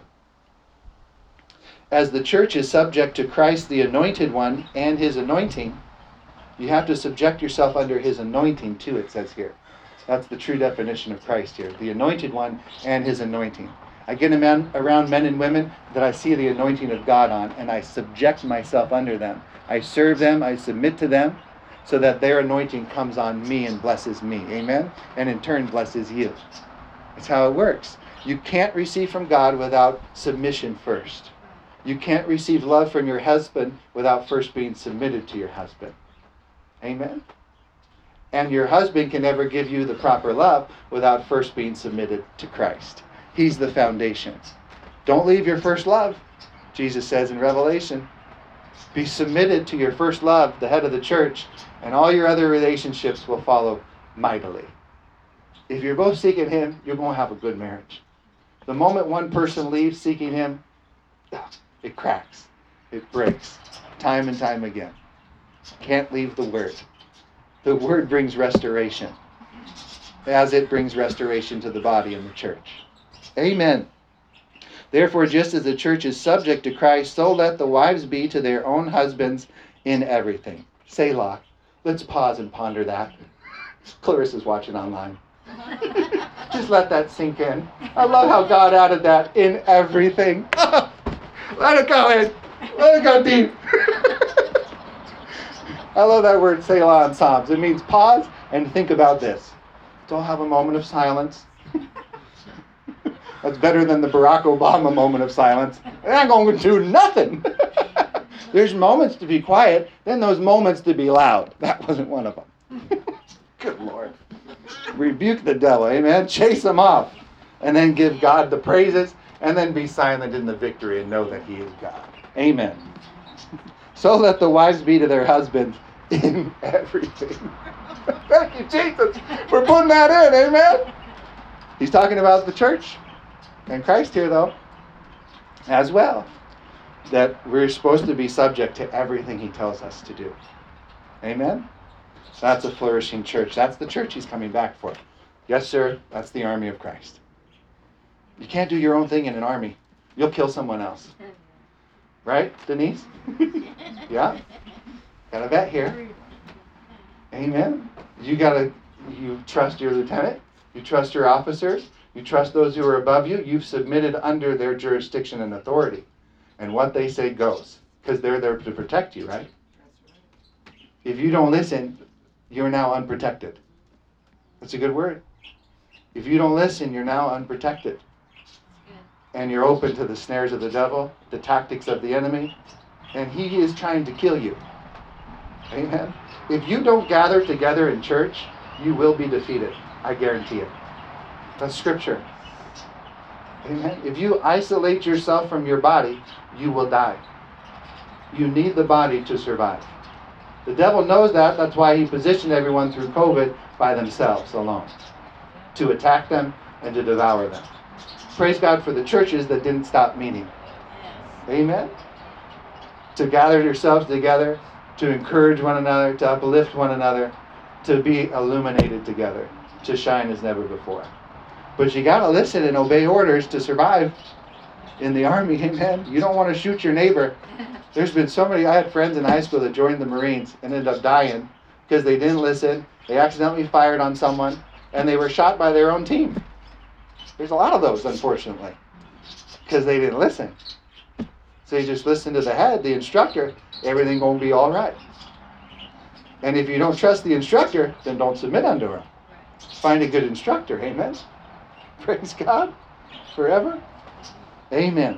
As the church is subject to Christ, the Anointed One, and His anointing, you have to subject yourself under His anointing too, it says here. That's the true definition of Christ here. The Anointed One and His anointing. I get around men and women that I see the anointing of God on, and I subject myself under them. I serve them, I submit to them, so that their anointing comes on me and blesses me. Amen? And in turn blesses you. That's how it works. You can't receive from God without submission first. You can't receive love from your husband without first being submitted to your husband. Amen? And your husband can never give you the proper love without first being submitted to Christ. He's the foundations. Don't leave your first love, Jesus says in Revelation. Be submitted to your first love, the head of the church, and all your other relationships will follow mightily. If you're both seeking Him, you're going to have a good marriage. The moment one person leaves seeking Him, it cracks. It breaks. Time and time again. Can't leave the Word. The Word brings restoration, as it brings restoration to the body and the church. Amen. Therefore, just as the church is subject to Christ, so let the wives be to their own husbands in everything. Selah. Let's pause and ponder that. Clarissa's watching online. Just let that sink in. I love how God added that in everything. Oh, let it go in. Let it go deep. I love that word Selah in Psalms. It means pause and think about this. Don't have a moment of silence. That's better than the Barack Obama moment of silence. They're not going to do nothing. There's moments to be quiet, then those moments to be loud. That wasn't one of them. Good Lord. Rebuke the devil, amen? Chase him off. And then give God the praises, and then be silent in the victory and know that He is God. Amen. So let the wives be to their husbands in everything. Thank you, Jesus, for putting that in, amen? He's talking about the church. And Christ here, though, as well, that we're supposed to be subject to everything He tells us to do. Amen? So that's a flourishing church. That's the church He's coming back for. Yes, sir, that's the army of Christ. You can't do your own thing in an army. You'll kill someone else. Right, Denise? Yeah? Got a vet here. Amen? You trust your lieutenant. You trust your officers. You trust those who are above you. You've submitted under their jurisdiction and authority. And what they say goes. Because they're there to protect you, right? If you don't listen, you're now unprotected. That's a good word. If you don't listen, you're now unprotected. And you're open to the snares of the devil, the tactics of the enemy. And he is trying to kill you. Amen? If you don't gather together in church, you will be defeated. I guarantee it. That's Scripture. Amen. If you isolate yourself from your body, you will die. You need the body to survive. The devil knows that. That's why he positioned everyone through COVID by themselves alone, to attack them and to devour them. Praise God for the churches that didn't stop meeting. Amen. To gather yourselves together, to encourage one another, to uplift one another, to be illuminated together, to shine as never before. But you got to listen and obey orders to survive in the army, amen? You don't want to shoot your neighbor. There's been so many, I had friends in high school that joined the Marines and ended up dying because they didn't listen, they accidentally fired on someone, and they were shot by their own team. There's a lot of those, unfortunately, because they didn't listen. So you just listen to the head, the instructor, everything going to be all right. And if you don't trust the instructor, then don't submit under him. Find a good instructor, amen? Praise God forever. Amen.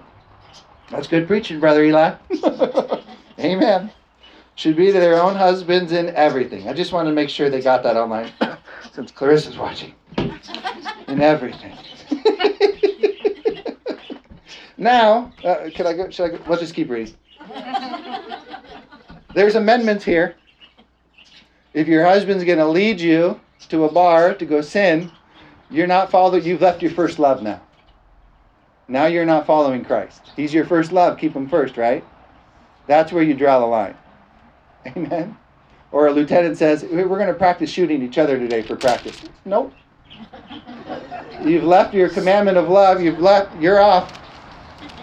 That's good preaching, Brother Eli. Amen. Should be to their own husbands in everything. I just want to make sure they got that online since Clarissa's watching. In everything. Now, can I go? Should I go? Let's just keep reading. There's amendments here. If your husband's going to lead you to a bar to go sin, you're not following. You've left your first love now. Now you're not following Christ. He's your first love. Keep Him first, right? That's where you draw the line. Amen? Or a lieutenant says, we're going to practice shooting each other today for practice. Nope. You've left your commandment of love. You're off.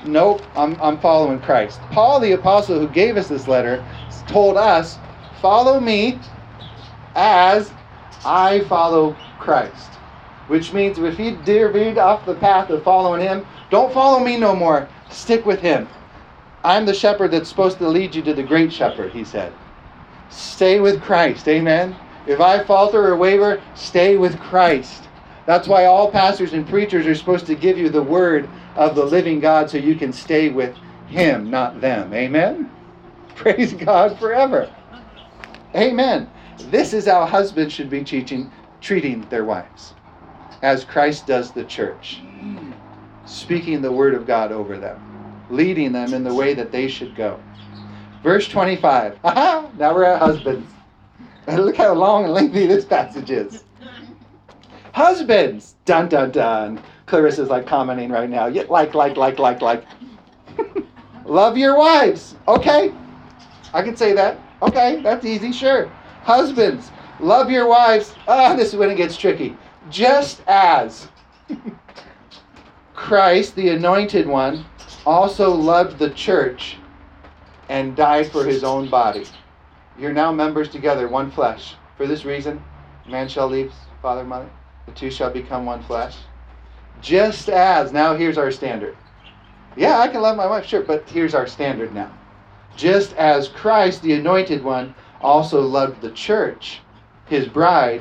Nope, I'm following Christ. Paul the Apostle, who gave us this letter, told us, follow me as I follow Christ. Which means if he veered off the path of following Him, don't follow me no more. Stick with Him. I'm the shepherd that's supposed to lead you to the great shepherd, he said. Stay with Christ, amen? If I falter or waver, stay with Christ. That's why all pastors and preachers are supposed to give you the word of the living God so you can stay with Him, not them. Amen? Praise God forever. Amen. This is how husbands should be treating their wives, as Christ does the church, speaking the word of God over them, leading them in the way that they should go. Verse 25. Aha! Now we're at husbands. Look how long and lengthy this passage is. Husbands! Dun, dun, dun. Clarissa's like commenting right now. Like. Love your wives. Okay. I can say that. Okay, that's easy, sure. Husbands, love your wives. This is when it gets tricky. Just as Christ, the Anointed One, also loved the church and died for His own body. You're now members together, one flesh. For this reason, man shall leave father and mother. The two shall become one flesh. Just as, now here's our standard. Yeah, I can love my wife, sure, but here's our standard now. Just as Christ, the Anointed One, also loved the church, His bride,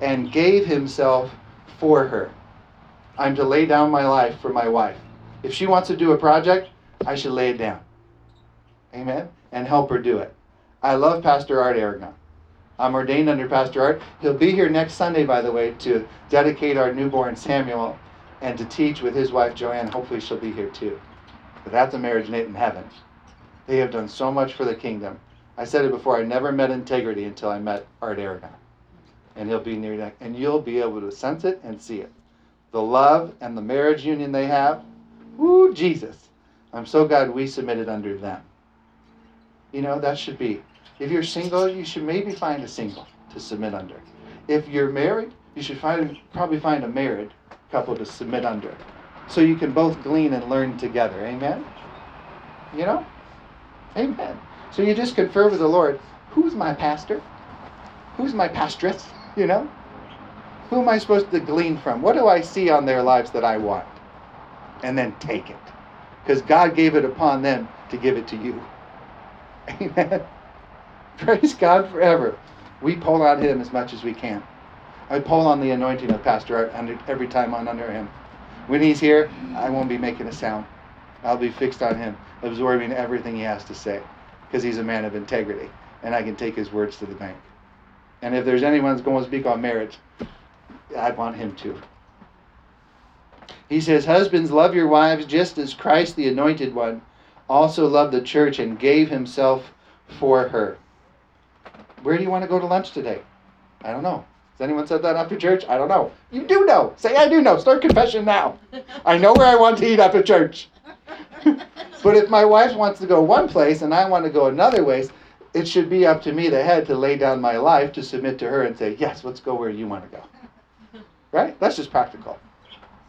and gave Himself for her. I'm to lay down my life for my wife. If she wants to do a project, I should lay it down. Amen? And help her do it. I love Pastor Art Aragon. I'm ordained under Pastor Art. He'll be here next Sunday, by the way, to dedicate our newborn Samuel and to teach with his wife, Joanne. Hopefully she'll be here too. But that's a marriage knit in heaven. They have done so much for the kingdom. I said it before, I never met integrity until I met Art Aragon. And he'll be near that. And you'll be able to sense it and see it. The love and the marriage union they have. Woo, Jesus. I'm so glad we submitted under them. You know, that should be. If you're single, you should maybe find a single to submit under. If you're married, you should probably find a married couple to submit under. So you can both glean and learn together. Amen? You know? Amen. So you just confer with the Lord, who's my pastor? Who's my pastress? You know? Who am I supposed to glean from? What do I see on their lives that I want? And then take it. Because God gave it upon them to give it to you. Amen. Praise God forever. We pull on Him as much as we can. I pull on the anointing of Pastor Art every time I'm under him. When he's here, I won't be making a sound. I'll be fixed on him, absorbing everything he has to say, because he's a man of integrity, and I can take his words to the bank. And if there's anyone that's going to speak on marriage, I want him to. He says, husbands, love your wives just as Christ, the Anointed One, also loved the church and gave Himself for her. Where do you want to go to lunch today? I don't know. Has anyone said that after church? I don't know. You do know. Say, I do know. Start confession now. I know where I want to eat after church. But if my wife wants to go one place and I want to go another way, it should be up to me, the head, to lay down my life, to submit to her and say, yes, let's go where you want to go. Right? That's just practical.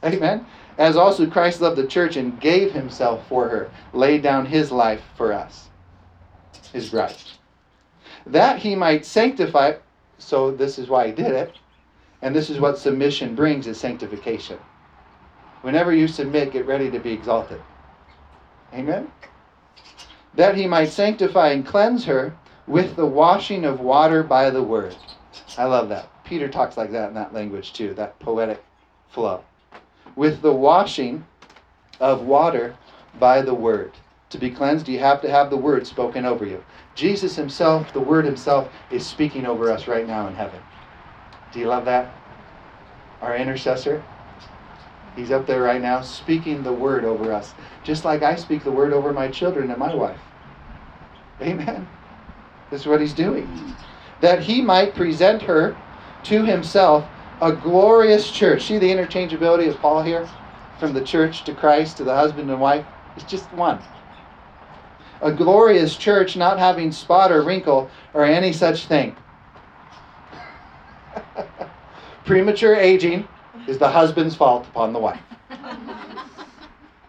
Amen? As also Christ loved the church and gave Himself for her, laid down His life for us, His bride, that He might sanctify. So this is why He did it. And this is what submission brings, is sanctification. Whenever you submit, get ready to be exalted. Amen? That He might sanctify and cleanse her with the washing of water by the word. I love that. Peter talks like that in that language too, that poetic flow. With the washing of water by the word. To be cleansed, you have to have the word spoken over you. Jesus Himself, the word Himself, is speaking over us right now in heaven. Do you love that? Our intercessor, he's up there right now speaking the word over us, just like I speak the word over my children and my wife. Amen. This is what He's doing. That He might present her to Himself a glorious church. See the interchangeability of Paul here? From the church to Christ to the husband and wife. It's just one. A glorious church, not having spot or wrinkle or any such thing. Premature aging is the husband's fault upon the wife.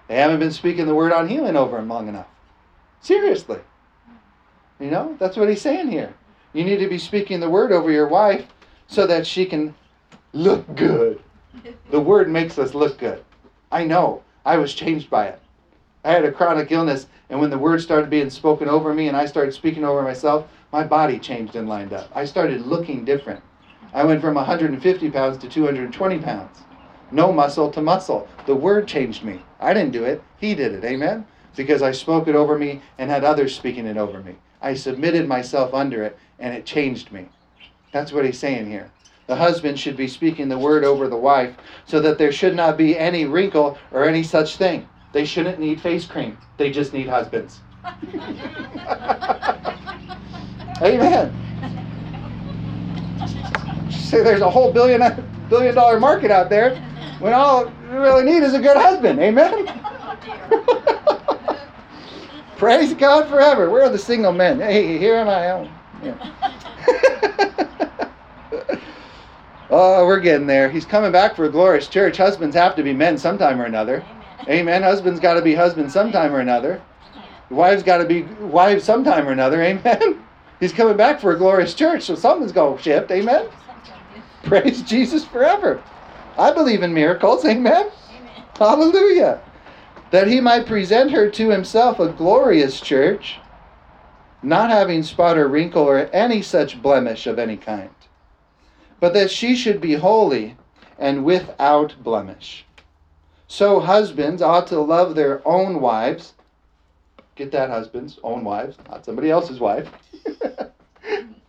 They haven't been speaking the word on healing over him long enough. Seriously. You know, that's what he's saying here. You need to be speaking the word over your wife so that she can look good. The word makes us look good. I know. I was changed by it. I had a chronic illness, and when the word started being spoken over me and I started speaking over myself, my body changed and lined up. I started looking different. I went from 150 pounds to 220 pounds. No muscle to muscle. The word changed me. I didn't do it. He did it. Amen? Because I spoke it over me and had others speaking it over me. I submitted myself under it and it changed me. That's what he's saying here. The husband should be speaking the word over the wife so that there should not be any wrinkle or any such thing. They shouldn't need face cream. They just need husbands. Amen. See, there's a whole billion dollar market out there when all you really need is a good husband. Amen? Praise God forever. Where are the single men? Hey, here am I. Yeah. Oh, we're getting there. He's coming back for a glorious church. Husbands have to be men sometime or another. Amen. Husbands got to be husbands sometime or another. Wives got to be wives sometime or another. Amen. He's coming back for a glorious church, so something's going to shift. Amen. Praise Jesus forever. I believe in miracles. Amen. Amen. Hallelujah. That he might present her to himself a glorious church, not having spot or wrinkle or any such blemish of any kind, but that she should be holy and without blemish. So husbands ought to love their own wives. Get that, husbands, own wives, not somebody else's wife.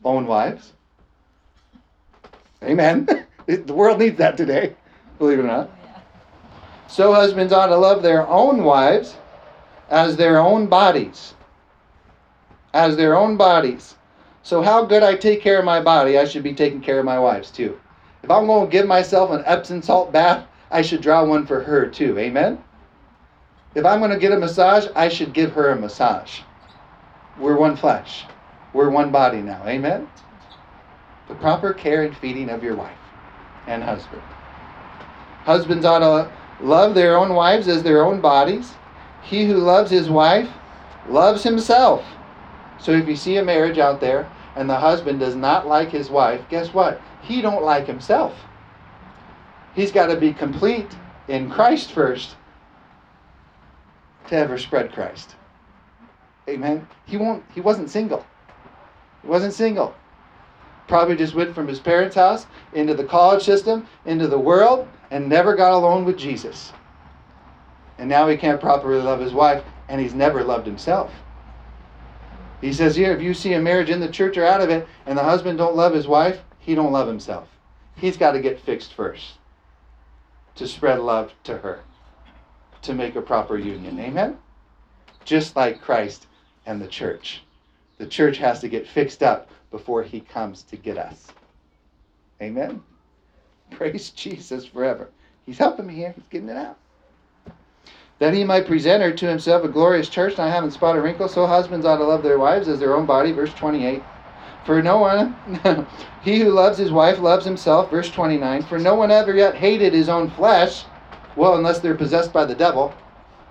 Own wives. Amen. The world needs that today, believe it or not. So husbands ought to love their own wives as their own bodies. As their own bodies. So how good I take care of my body, I should be taking care of my wives too. If I'm going to give myself an Epsom salt bath, I should draw one for her too. Amen? If I'm going to get a massage, I should give her a massage. We're one flesh. We're one body now. Amen? The proper care and feeding of your wife and husband. Husbands ought to love their own wives as their own bodies. He who loves his wife loves himself. So if you see a marriage out there and the husband does not like his wife, guess what? He don't like himself. He's got to be complete in Christ first to ever spread Christ. Amen. He wasn't single. He wasn't single. Probably just went from his parents' house into the college system, into the world, and never got alone with Jesus. And now he can't properly love his wife, and he's never loved himself. He says here, if you see a marriage in the church or out of it, and the husband don't love his wife, he don't love himself. He's got to get fixed first, to spread love to her, to make a proper union. Amen? Just like Christ and the church. The church has to get fixed up before he comes to get us. Amen? Praise Jesus forever. He's helping me here. He's getting it out. That he might present her to himself a glorious church, not having spot or wrinkle. So husbands ought to love their wives as their own body. Verse 28. For no one, he who loves his wife loves himself. Verse 29, for no one ever yet hated his own flesh. Well, unless they're possessed by the devil.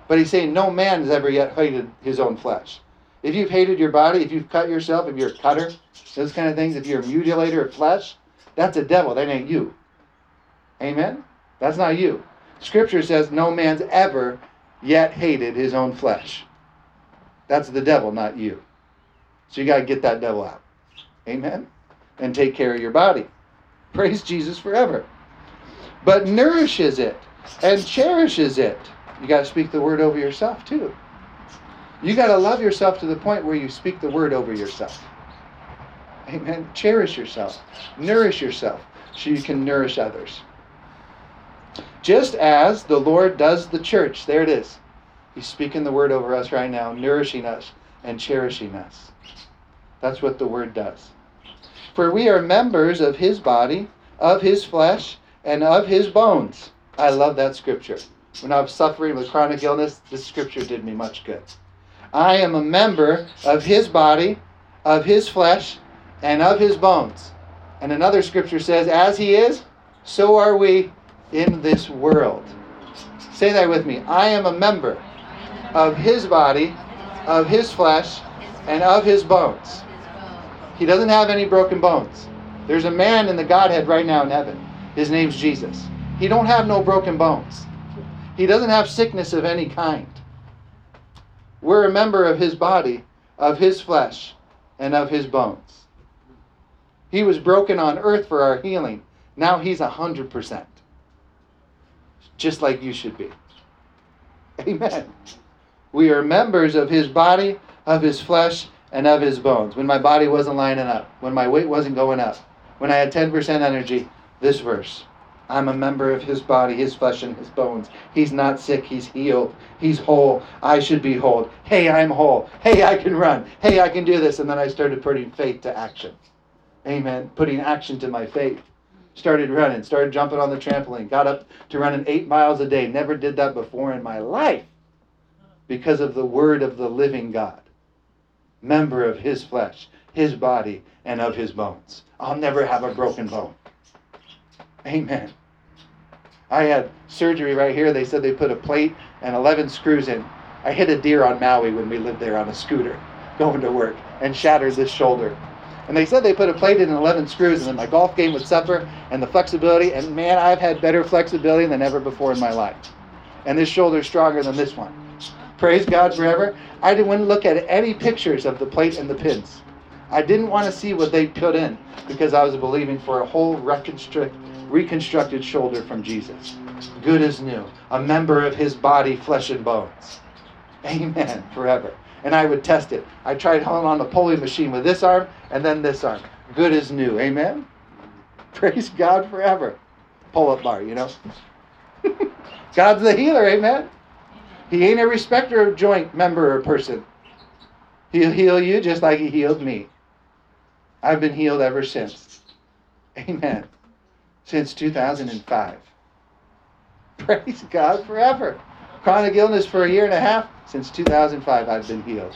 But he's saying no man has ever yet hated his own flesh. If you've hated your body, if you've cut yourself, if you're a cutter, those kind of things, if you're a mutilator of flesh, that's a devil. That ain't you. Amen? That's not you. Scripture says no man's ever yet hated his own flesh. That's the devil, not you. So you got to get that devil out. Amen? And take care of your body. Praise Jesus forever. But nourishes it and cherishes it. You got to speak the word over yourself too. You got to love yourself to the point where you speak the word over yourself. Amen? Cherish yourself. Nourish yourself so you can nourish others. Just as the Lord does the church. There it is. He's speaking the word over us right now, nourishing us and cherishing us. That's what the word does. For we are members of his body, of his flesh, and of his bones. I love that scripture. When I was suffering with chronic illness, this scripture did me much good. I am a member of his body, of his flesh, and of his bones. And another scripture says, as he is, so are we in this world. Say that with me. I am a member of his body, of his flesh, and of his bones. He doesn't have any broken bones. There's a man in the Godhead right now in heaven. His name's Jesus. He don't have no broken bones. He doesn't have sickness of any kind. We're a member of his body, of his flesh, and of his bones. He was broken on earth for our healing. Now he's 100%. Just like you should be. Amen. We are members of his body, of his flesh, and of his bones. When my body wasn't lining up, when my weight wasn't going up, when I had 10% energy, this verse. I'm a member of his body, his flesh, and his bones. He's not sick. He's healed. He's whole. I should be whole. Hey, I'm whole. Hey, I can run. Hey, I can do this. And then I started putting faith to action. Amen. Putting action to my faith. Started running. Started jumping on the trampoline. Got up to running 8 miles a day. Never did that before in my life. Because of the word of the living God. Member of his flesh, his body, and of his bones. I'll never have a broken bone. Amen. I had surgery right here. They said they put a plate and 11 screws in. I hit a deer on Maui when we lived there on a scooter going to work and shattered this shoulder. And they said they put a plate in and 11 screws, and then my golf game would suffer and the flexibility. And man, I've had better flexibility than ever before in my life. And this shoulder's stronger than this one. Praise God forever. I wouldn't look at any pictures of the plate and the pins. I didn't want to see what they put in because I was believing for a whole reconstructed shoulder from Jesus. Good as new. A member of his body, flesh and bones. Amen. Forever. And I would test it. I tried holding on the pulley machine with this arm and then this arm. Good as new. Amen. Praise God forever. Pull-up bar, you know. God's the healer. Amen. He ain't a respecter of joint, member, or person. He'll heal you just like he healed me. I've been healed ever since. Amen. Since 2005. Praise God forever. Chronic illness for a year and a half. Since 2005 I've been healed.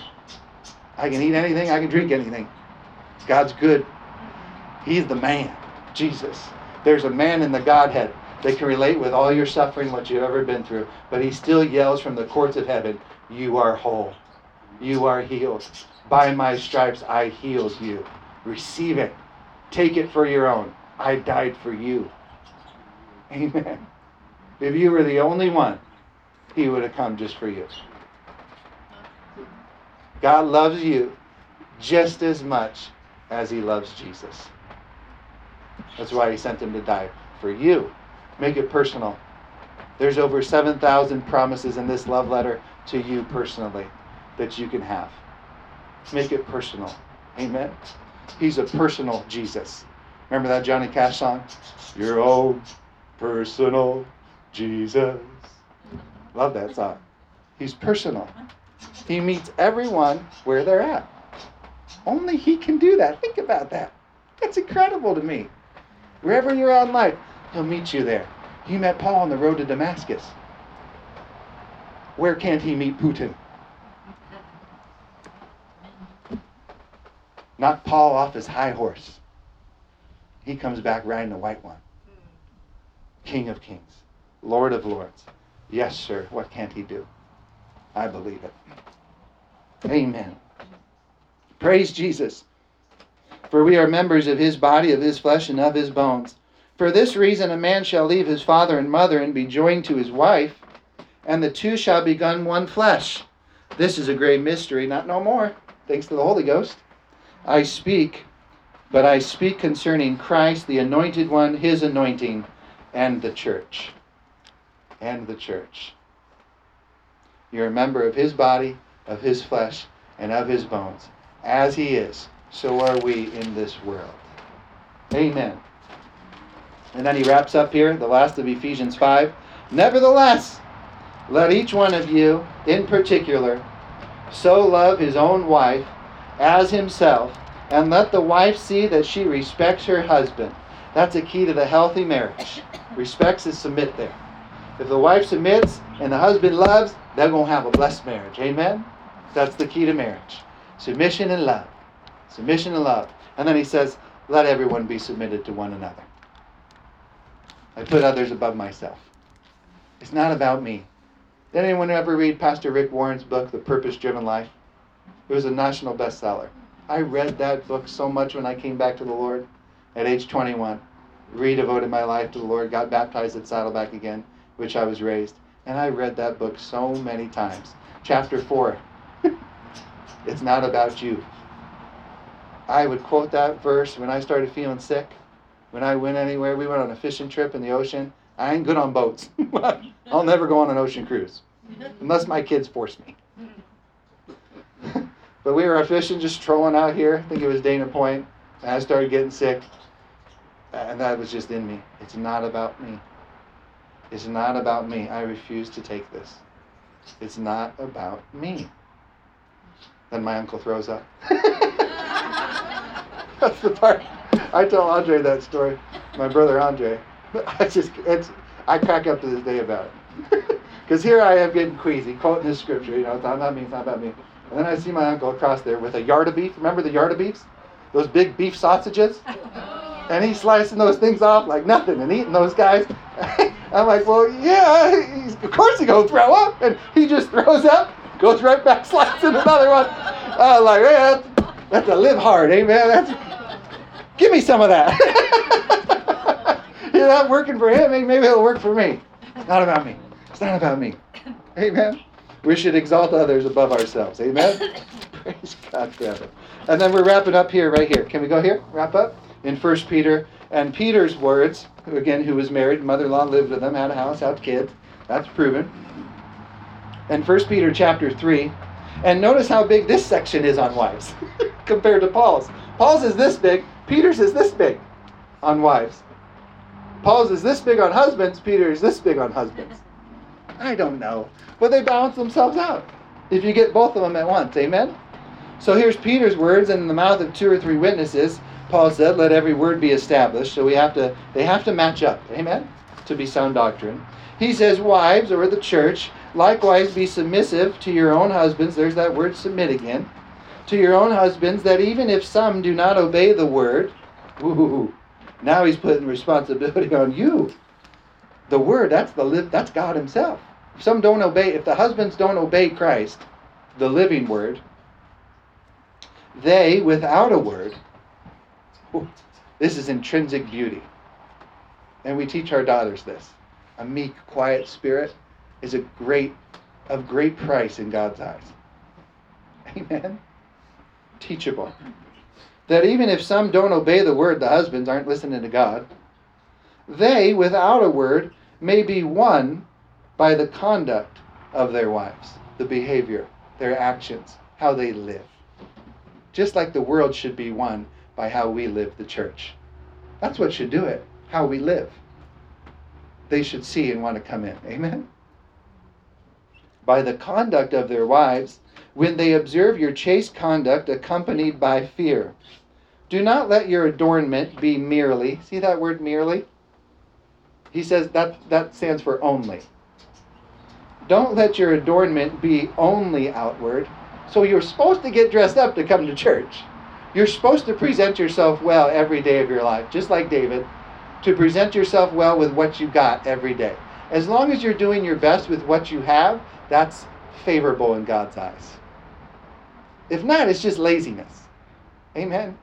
I can eat anything. I can drink anything. God's good. He's the man. Jesus. There's a man in the Godhead. They can relate with all your suffering, what you've ever been through. But he still yells from the courts of heaven, you are whole. You are healed. By my stripes I healed you. Receive it. Take it for your own. I died for you. Amen. If you were the only one, he would have come just for you. God loves you just as much as he loves Jesus. That's why he sent him to die for you. Make it personal. There's over 7,000 promises in this love letter to you personally that you can have. Make it personal. Amen. He's a personal Jesus. Remember that Johnny Cash song? Your own personal Jesus. Love that song. He's personal. He meets everyone where they're at. Only he can do that. Think about that. That's incredible to me. Wherever you're at in life, he'll meet you there. He met Paul on the road to Damascus. Where can't he meet Putin? Knock Paul off his high horse. He comes back riding a white one. King of kings. Lord of lords. Yes, sir. What can't he do? I believe it. Amen. Praise Jesus. For we are members of his body, of his flesh, and of his bones. For this reason a man shall leave his father and mother and be joined to his wife, and the two shall become one flesh. This is a great mystery, not no more, thanks to the Holy Ghost. I speak, but I speak concerning Christ, the anointed one, his anointing, and the church. And the church. You're a member of his body, of his flesh, and of his bones. As he is, so are we in this world. Amen. And then he wraps up here, the last of Ephesians 5. Nevertheless, let each one of you, in particular, so love his own wife as himself, and let the wife see that she respects her husband. That's a key to the healthy marriage. Respects is submit there. If the wife submits and the husband loves, they're going to have a blessed marriage. Amen? That's the key to marriage. Submission and love. Submission and love. And then he says, let everyone be submitted to one another. I put others above myself. It's not about me. Did anyone ever read Pastor Rick Warren's book, The Purpose-Driven Life? It was a national bestseller. I read that book so much when I came back to the Lord at age 21. Redevoted my life to the Lord, got baptized at Saddleback again, which I was raised. And I read that book so many times. Chapter 4. It's not about you. I would quote that verse when I started feeling sick. When I went anywhere, we went on a fishing trip in the ocean. I ain't good on boats. I'll never go on an ocean cruise. Unless my kids force me. But we were fishing, just trolling out here. I think it was Dana Point. And I started getting sick. And that was just in me. It's not about me. It's not about me. I refuse to take this. It's not about me. Then my uncle throws up. That's the part. I tell Andre that story. My brother Andre. I crack up to this day about it. Because here I am getting queasy, quoting this scripture. You know, it's not about me, it's not about me. And then I see my uncle across there with a yard of beef. Remember the yard of beefs? Those big beef sausages? And he's slicing those things off like nothing and eating those guys. I'm like, well, yeah, of course he's going to throw up. And he just throws up, goes right back, slicing another one. I'm like, yeah, that's a live hard, amen. Give me some of that. You're not working for him, maybe it'll work for me. It's not about me. It's not about me. Amen. We should exalt others above ourselves. Amen. Praise God forever. And then we're wrapping up here, right here. Can we go here? Wrap up? In 1 Peter, and Peter's words, who was married, mother-in-law lived with them, had a house, had kids. That's proven. And 1 Peter chapter 3. And notice how big this section is on wives compared to Paul's. Paul's is this big. Peter's is this big on wives. Paul's is this big on husbands. Peter's this big on husbands. I don't know. But they balance themselves out if you get both of them at once. Amen? So here's Peter's words, and in the mouth of two or three witnesses, Paul said, let every word be established. So they have to match up, amen, to be sound doctrine. He says, wives, or the church, likewise be submissive to your own husbands. There's that word submit again. To your own husbands, that even if some do not obey the word, ooh, now he's putting responsibility on you. The word, that's God himself. If the husbands don't obey Christ, the living word, they, without a word, this is intrinsic beauty. And we teach our daughters this. A meek, quiet spirit is of great price in God's eyes. Amen? Teachable. That even if some don't obey the word, the husbands aren't listening to God. They, without a word, may be won by the conduct of their wives, the behavior, their actions, how they live. Just like the world should be won by how we live the church. That's what should do it, how we live. They should see and want to come in. Amen? By the conduct of their wives, when they observe your chaste conduct accompanied by fear. Do not let your adornment be merely. See that word merely? He says that stands for only. Don't let your adornment be only outward. So you're supposed to get dressed up to come to church. You're supposed to present yourself well every day of your life, just like David, to present yourself well with what you got every day. As long as you're doing your best with what you have, that's favorable in God's eyes. If not, it's just laziness. Amen?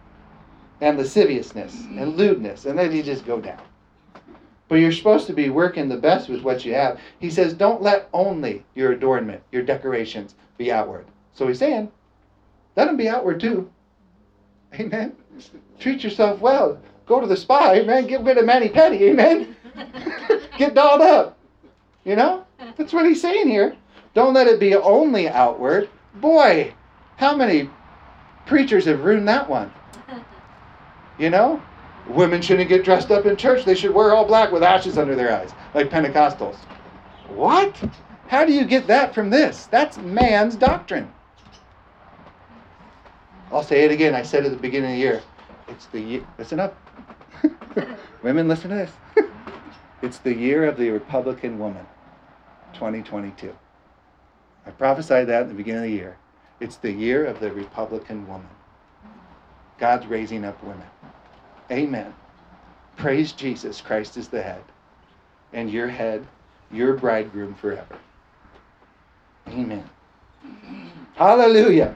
And lasciviousness and lewdness, and then you just go down. But you're supposed to be working the best with what you have. He says, don't let only your adornment, your decorations, be outward. So he's saying, let them be outward too. Amen. Treat yourself well. Go to the spa, amen. Get rid of mani-pedi, amen. Get dolled up. You know? That's what he's saying here. Don't let it be only outward. Boy, how many preachers have ruined that one? You know? Women shouldn't get dressed up in church. They should wear all black with ashes under their eyes, like Pentecostals. What? How do you get that from this? That's man's doctrine. I'll say it again. I said at the beginning of the year, listen up. Women, listen to this. It's the year of the Republican woman, 2022. I prophesied that at the beginning of the year. It's the year of the Republican woman. God's raising up women. Amen. Praise Jesus. Christ is the head. And your head, your bridegroom forever. Amen. Hallelujah.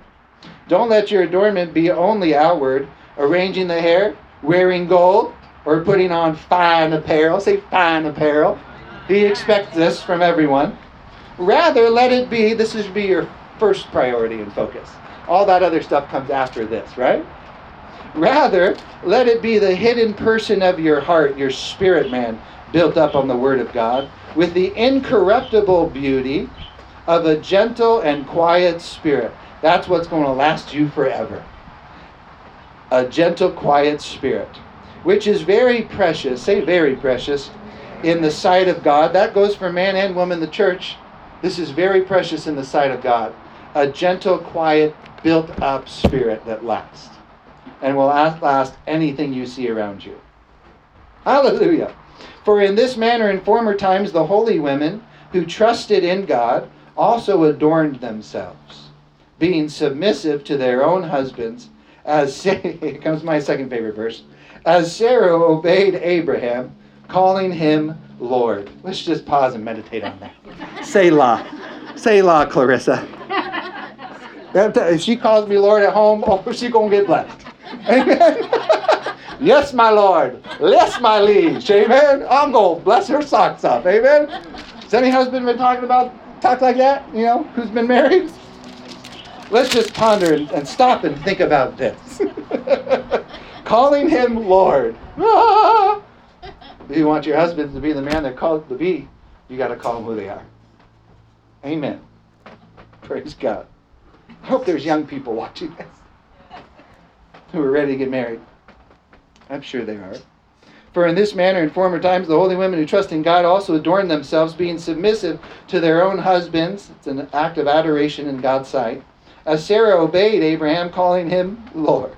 Don't let your adornment be only outward, arranging the hair, wearing gold, or putting on fine apparel. Say fine apparel. He expects this from everyone. Rather, this should be your first priority and focus. All that other stuff comes after this, right? Rather, let it be the hidden person of your heart, your spirit man, built up on the Word of God, with the incorruptible beauty of a gentle and quiet spirit. That's what's going to last you forever. A gentle, quiet spirit, which is very precious, say very precious, in the sight of God. That goes for man and woman, the church. This is very precious in the sight of God. A gentle, quiet, built-up spirit that lasts and will outlast anything you see around you. Hallelujah. For in this manner in former times the holy women who trusted in God also adorned themselves, being submissive to their own husbands, as here comes my second favorite verse, as Sarah obeyed Abraham, calling him Lord. Let's just pause and meditate on that. Selah. Selah, Clarissa. If she calls me Lord at home, oh, she's going to get blessed. Amen. Yes, my Lord. Bless my liege. Amen. I'm going to bless her socks off. Amen. Has any husband been talking about talk like that? You know, who's been married? Let's just ponder and stop and think about this. Calling him Lord. Ah! If you want your husband to be the man they're called to be, you got to call them who they are. Amen. Praise God. I hope there's young people watching this who are ready to get married. I'm sure they are. For in this manner in former times the holy women who trust in God also adorn themselves, being submissive to their own husbands. It's an act of adoration in God's sight. As Sarah obeyed Abraham, calling him Lord.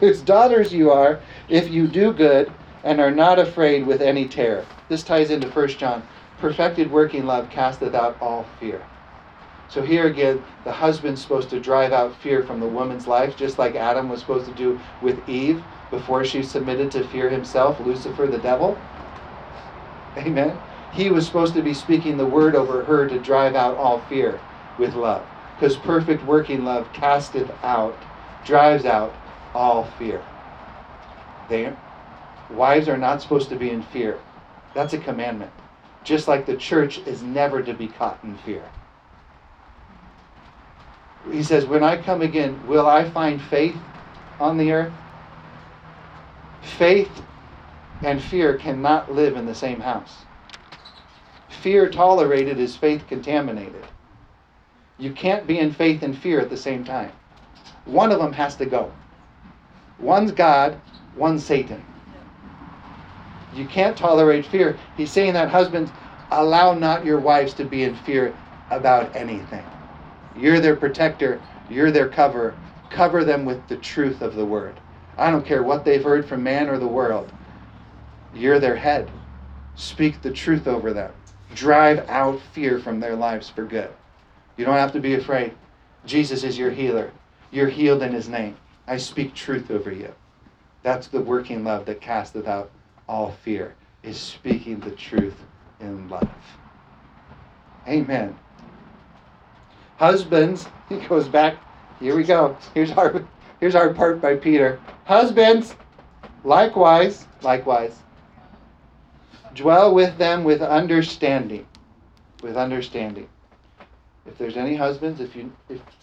Whose daughters you are, if you do good and are not afraid with any terror. This ties into 1 John. Perfected working love casteth out all fear. So here again, the husband's supposed to drive out fear from the woman's life, just like Adam was supposed to do with Eve before she submitted to fear himself, Lucifer, the devil. Amen. He was supposed to be speaking the word over her to drive out all fear with love. Because perfect working love casteth out, drives out all fear. There. Wives are not supposed to be in fear. That's a commandment. Just like the church is never to be caught in fear. He says, when I come again, will I find faith on the earth? Faith and fear cannot live in the same house. Fear tolerated is faith contaminated. You can't be in faith and fear at the same time. One of them has to go. One's God, one's Satan. You can't tolerate fear. He's saying that, husbands, allow not your wives to be in fear about anything. You're their protector. You're their cover. Cover them with the truth of the word. I don't care what they've heard from man or the world. You're their head. Speak the truth over them. Drive out fear from their lives for good. You don't have to be afraid. Jesus is your healer. You're healed in his name. I speak truth over you. That's the working love that casteth out all fear, is speaking the truth in love. Amen. Husbands, he goes back. Here we go. Here's our part by Peter. Husbands, likewise, dwell with them with understanding. With understanding. If there's any husbands, if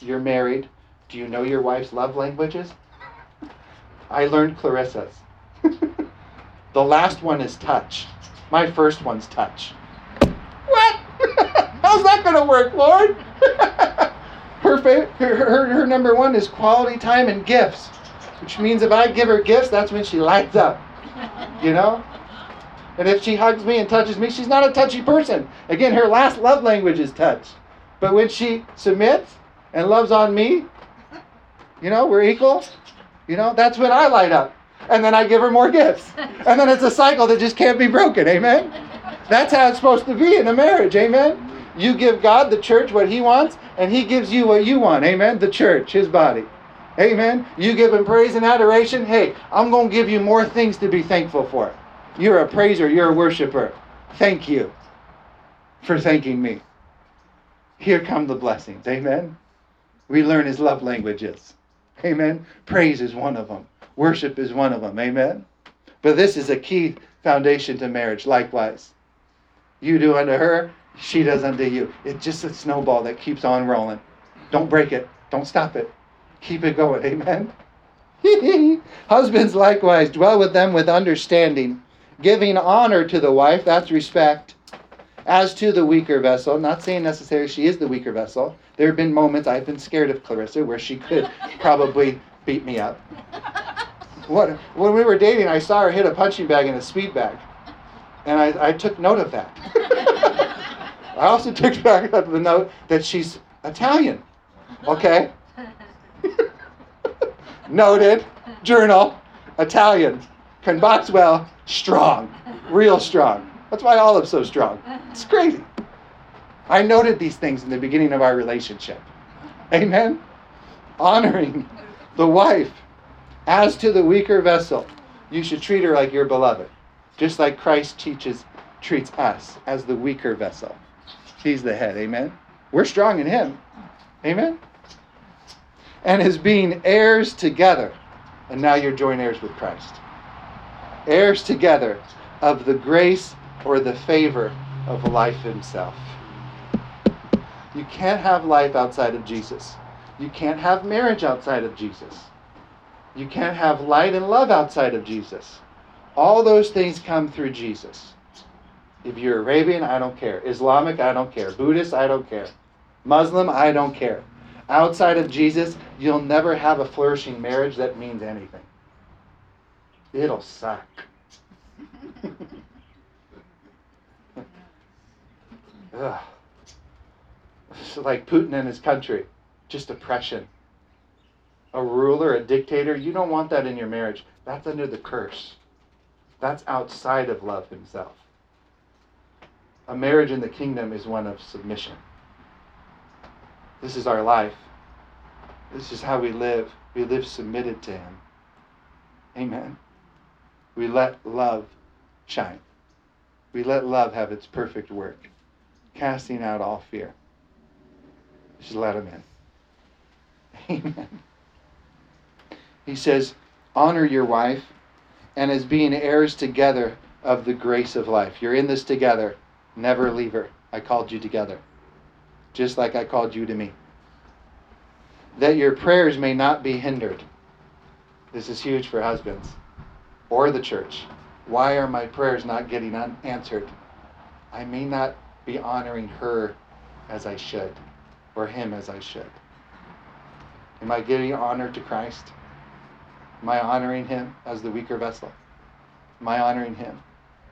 you're married, do you know your wife's love languages? I learned Clarissa's. The last one is touch. My first one's touch. What? How's that going to work, Lord? her number one is quality time and gifts, which means if I give her gifts, that's when she lights up, you know? And if she hugs me and touches me, she's not a touchy person. Again, her last love language is touch. But when she submits and loves on me, you know, we're equal, you know, that's when I light up. And then I give her more gifts. And then it's a cycle that just can't be broken. Amen? That's how it's supposed to be in a marriage. Amen? You give God, the church, what he wants, and he gives you what you want. Amen? The church, his body. Amen? You give him praise and adoration. Hey, I'm going to give you more things to be thankful for. You're a praiser. You're a worshiper. Thank you for thanking me. Here come the blessings. Amen? We learn his love languages. Amen? Praise is one of them. Worship is one of them. Amen? But this is a key foundation to marriage. Likewise, you do unto her, she does unto you. It's just a snowball that keeps on rolling. Don't break it. Don't stop it. Keep it going. Amen? Husbands likewise, dwell with them with understanding, giving honor to the wife, that's respect, as to the weaker vessel. Not saying necessarily she is the weaker vessel. There have been moments I've been scared of Clarissa where she could probably beat me up. When we were dating, I saw her hit a punching bag and a speed bag. And I took note of that. I also took back the note that she's Italian. Okay? Noted. Journal. Italian. Can box well. Strong. Real strong. That's why Olive's so strong. It's crazy. I noted these things in the beginning of our relationship. Amen? Honoring the wife. As to the weaker vessel, you should treat her like your beloved. Just like Christ treats us as the weaker vessel. He's the head, amen? We're strong in him, amen? And as being heirs together, and now you're joint heirs with Christ. Heirs together of the grace or the favor of life himself. You can't have life outside of Jesus. You can't have marriage outside of Jesus. You can't have light and love outside of Jesus. All those things come through Jesus. If you're Arabian, I don't care. Islamic, I don't care. Buddhist, I don't care. Muslim, I don't care. Outside of Jesus, you'll never have a flourishing marriage that means anything. It'll suck. Ugh. It's like Putin and his country. Just oppression. A ruler, a dictator, you don't want that in your marriage. That's under the curse. That's outside of love himself. A marriage in the kingdom is one of submission. This is our life. This is how we live. We live submitted to him. Amen. We let love shine. We let love have its perfect work, casting out all fear. Just let him in. Amen. He says, honor your wife, and as being heirs together of the grace of life. You're in this together. Never leave her. I called you together, just like I called you to me. That your prayers may not be hindered. This is huge for husbands or the church. Why are my prayers not getting answered? I may not be honoring her as I should, or him as I should. Am I giving honor to Christ? Am I honoring him as the weaker vessel? Am I honoring him?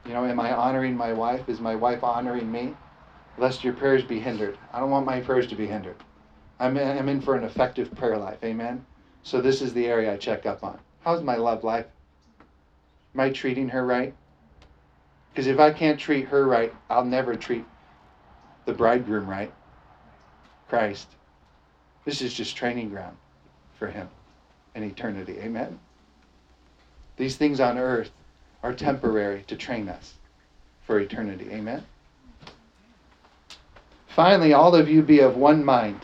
You know, am I honoring my wife? Is my wife honoring me? Lest your prayers be hindered. I don't want my prayers to be hindered. I'm in for an effective prayer life. Amen? So this is the area I check up on. How's my love life? Am I treating her right? Because if I can't treat her right, I'll never treat the bridegroom right. Christ. This is just training ground for him. In eternity. Amen? These things on earth are temporary to train us for eternity. Amen? Finally, all of you be of one mind,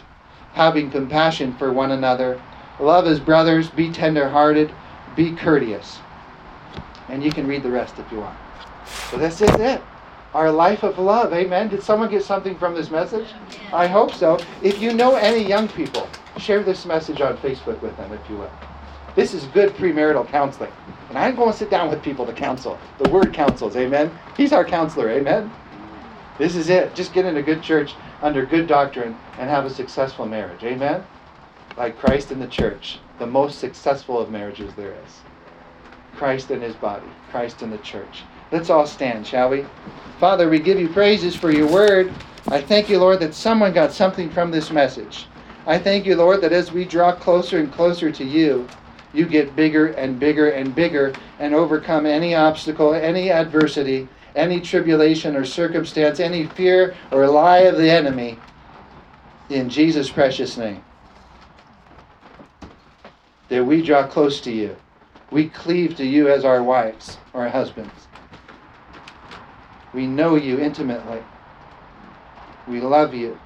having compassion for one another. Love as brothers, be tender-hearted, be courteous. And you can read the rest if you want. So this is it. Our life of love. Amen? Did someone get something from this message? I hope so. If you know any young people, share this message on Facebook with them, if you will. This is good premarital counseling. And I'm going to sit down with people to counsel. The Word counsels, amen? He's our counselor, amen? This is it. Just get in a good church under good doctrine and have a successful marriage, amen? Like Christ and the church, the most successful of marriages there is. Christ and his body, Christ and the church. Let's all stand, shall we? Father, we give you praises for your Word. I thank you, Lord, that someone got something from this message. I thank you, Lord, that as we draw closer and closer to you, you get bigger and bigger and bigger and overcome any obstacle, any adversity, any tribulation or circumstance, any fear or lie of the enemy. In Jesus' precious name. That we draw close to you. We cleave to you as our wives or husbands. We know you intimately. We love you.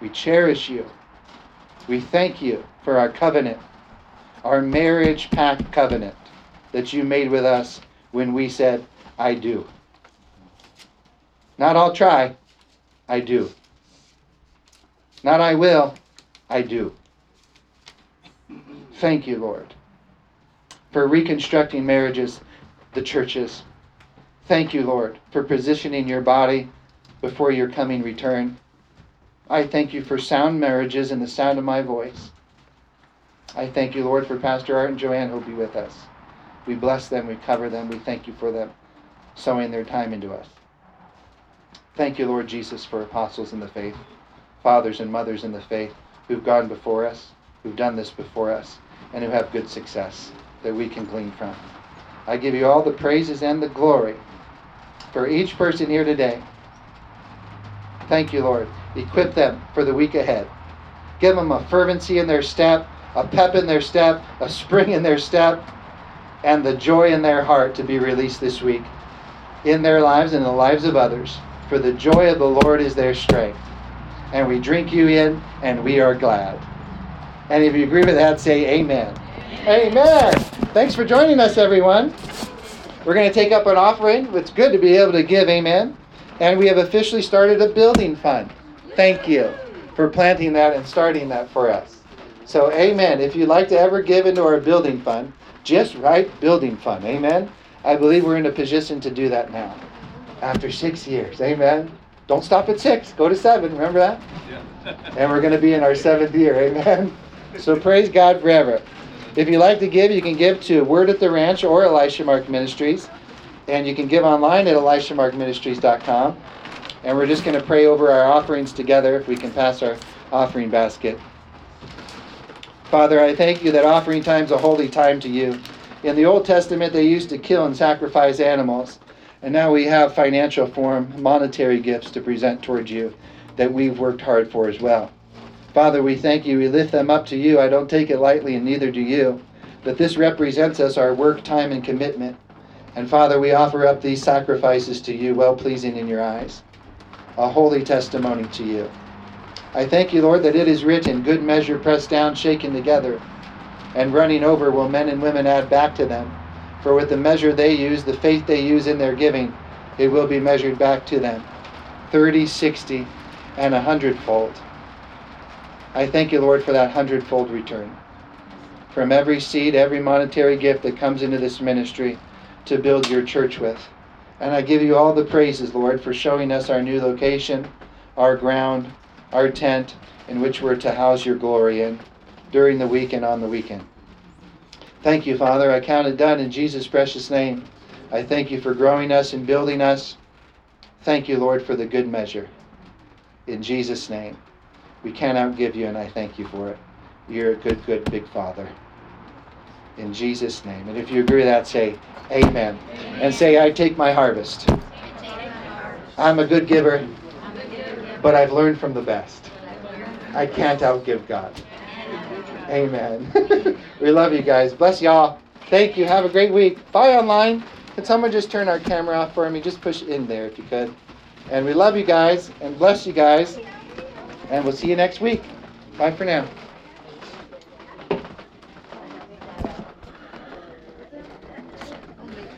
We cherish you. We thank you for our covenant, our marriage pact covenant that you made with us when we said, I do. Not I'll try, I do. Not I will, I do. Thank you, Lord. for reconstructing marriages, the churches. Thank you, Lord, for positioning your body before your coming return. I thank you for sound marriages and the sound of my voice. I thank you, Lord, for Pastor Art and Joanne who will be with us. We bless them, we cover them, we thank you for them sowing their time into us. Thank you, Lord Jesus, for apostles in the faith, fathers and mothers in the faith who've gone before us, who've done this before us, and who have good success that we can glean from. I give you all the praises and the glory for each person here today. Thank you, Lord. Equip them for the week ahead. Give them a fervency in their step, a pep in their step, a spring in their step, and the joy in their heart to be released this week in their lives and in the lives of others. For the joy of the Lord is their strength. And we drink you in, and we are glad. And if you agree with that, say amen. Amen. Thanks for joining us, everyone. We're going to take up an offering. It's good to be able to give, amen. And we have officially started a building fund. Thank you for planting that and starting that for us. So, amen. If you'd like to ever give into our building fund, just write building fund, amen. I believe we're in a position to do that now. After 6 years, amen. Don't stop at 6, go to 7, remember that? Yeah. And we're going to be in our 7th year, amen. So praise God forever. If you like to give, you can give to Word at the Ranch or Elisha Mark Ministries. And you can give online at elishamarkministries.com. And we're just going to pray over our offerings together if we can pass our offering basket. Father, I thank you that offering time's a holy time to you. In the Old Testament, they used to kill and sacrifice animals. And now we have financial form, monetary gifts to present towards you that we've worked hard for as well. Father, we thank you. We lift them up to you. I don't take it lightly, and neither do you. But this represents us, our work, time, and commitment. And Father, we offer up these sacrifices to you, well-pleasing in your eyes, a holy testimony to you. I thank you, Lord, that it is written, good measure pressed down, shaken together, and running over will men and women add back to them. For with the measure they use, the faith they use in their giving, it will be measured back to them, 30, 60, and 100-fold. I thank you, Lord, for that 100-fold return. From every seed, every monetary gift that comes into this ministry to build your church with. And I give you all the praises, Lord, for showing us our new location, our ground, our tent, in which we're to house your glory in during the week and on the weekend. Thank you, Father. I count it done in Jesus' precious name. I thank you for growing us and building us. Thank you, Lord, for the good measure. In Jesus' name. We cannot give you, and I thank you for it. You're a good, good, big Father. In Jesus' name. And if you agree with that, say, amen. Amen. And say, I take my harvest. I'm a good giver, but I've learned from the best. I can't outgive God. Amen. We love you guys. Bless y'all. Thank you. Have a great week. Bye online. Could someone just turn our camera off for me? Just push in there if you could. And we love you guys and bless you guys. And we'll see you next week. Bye for now.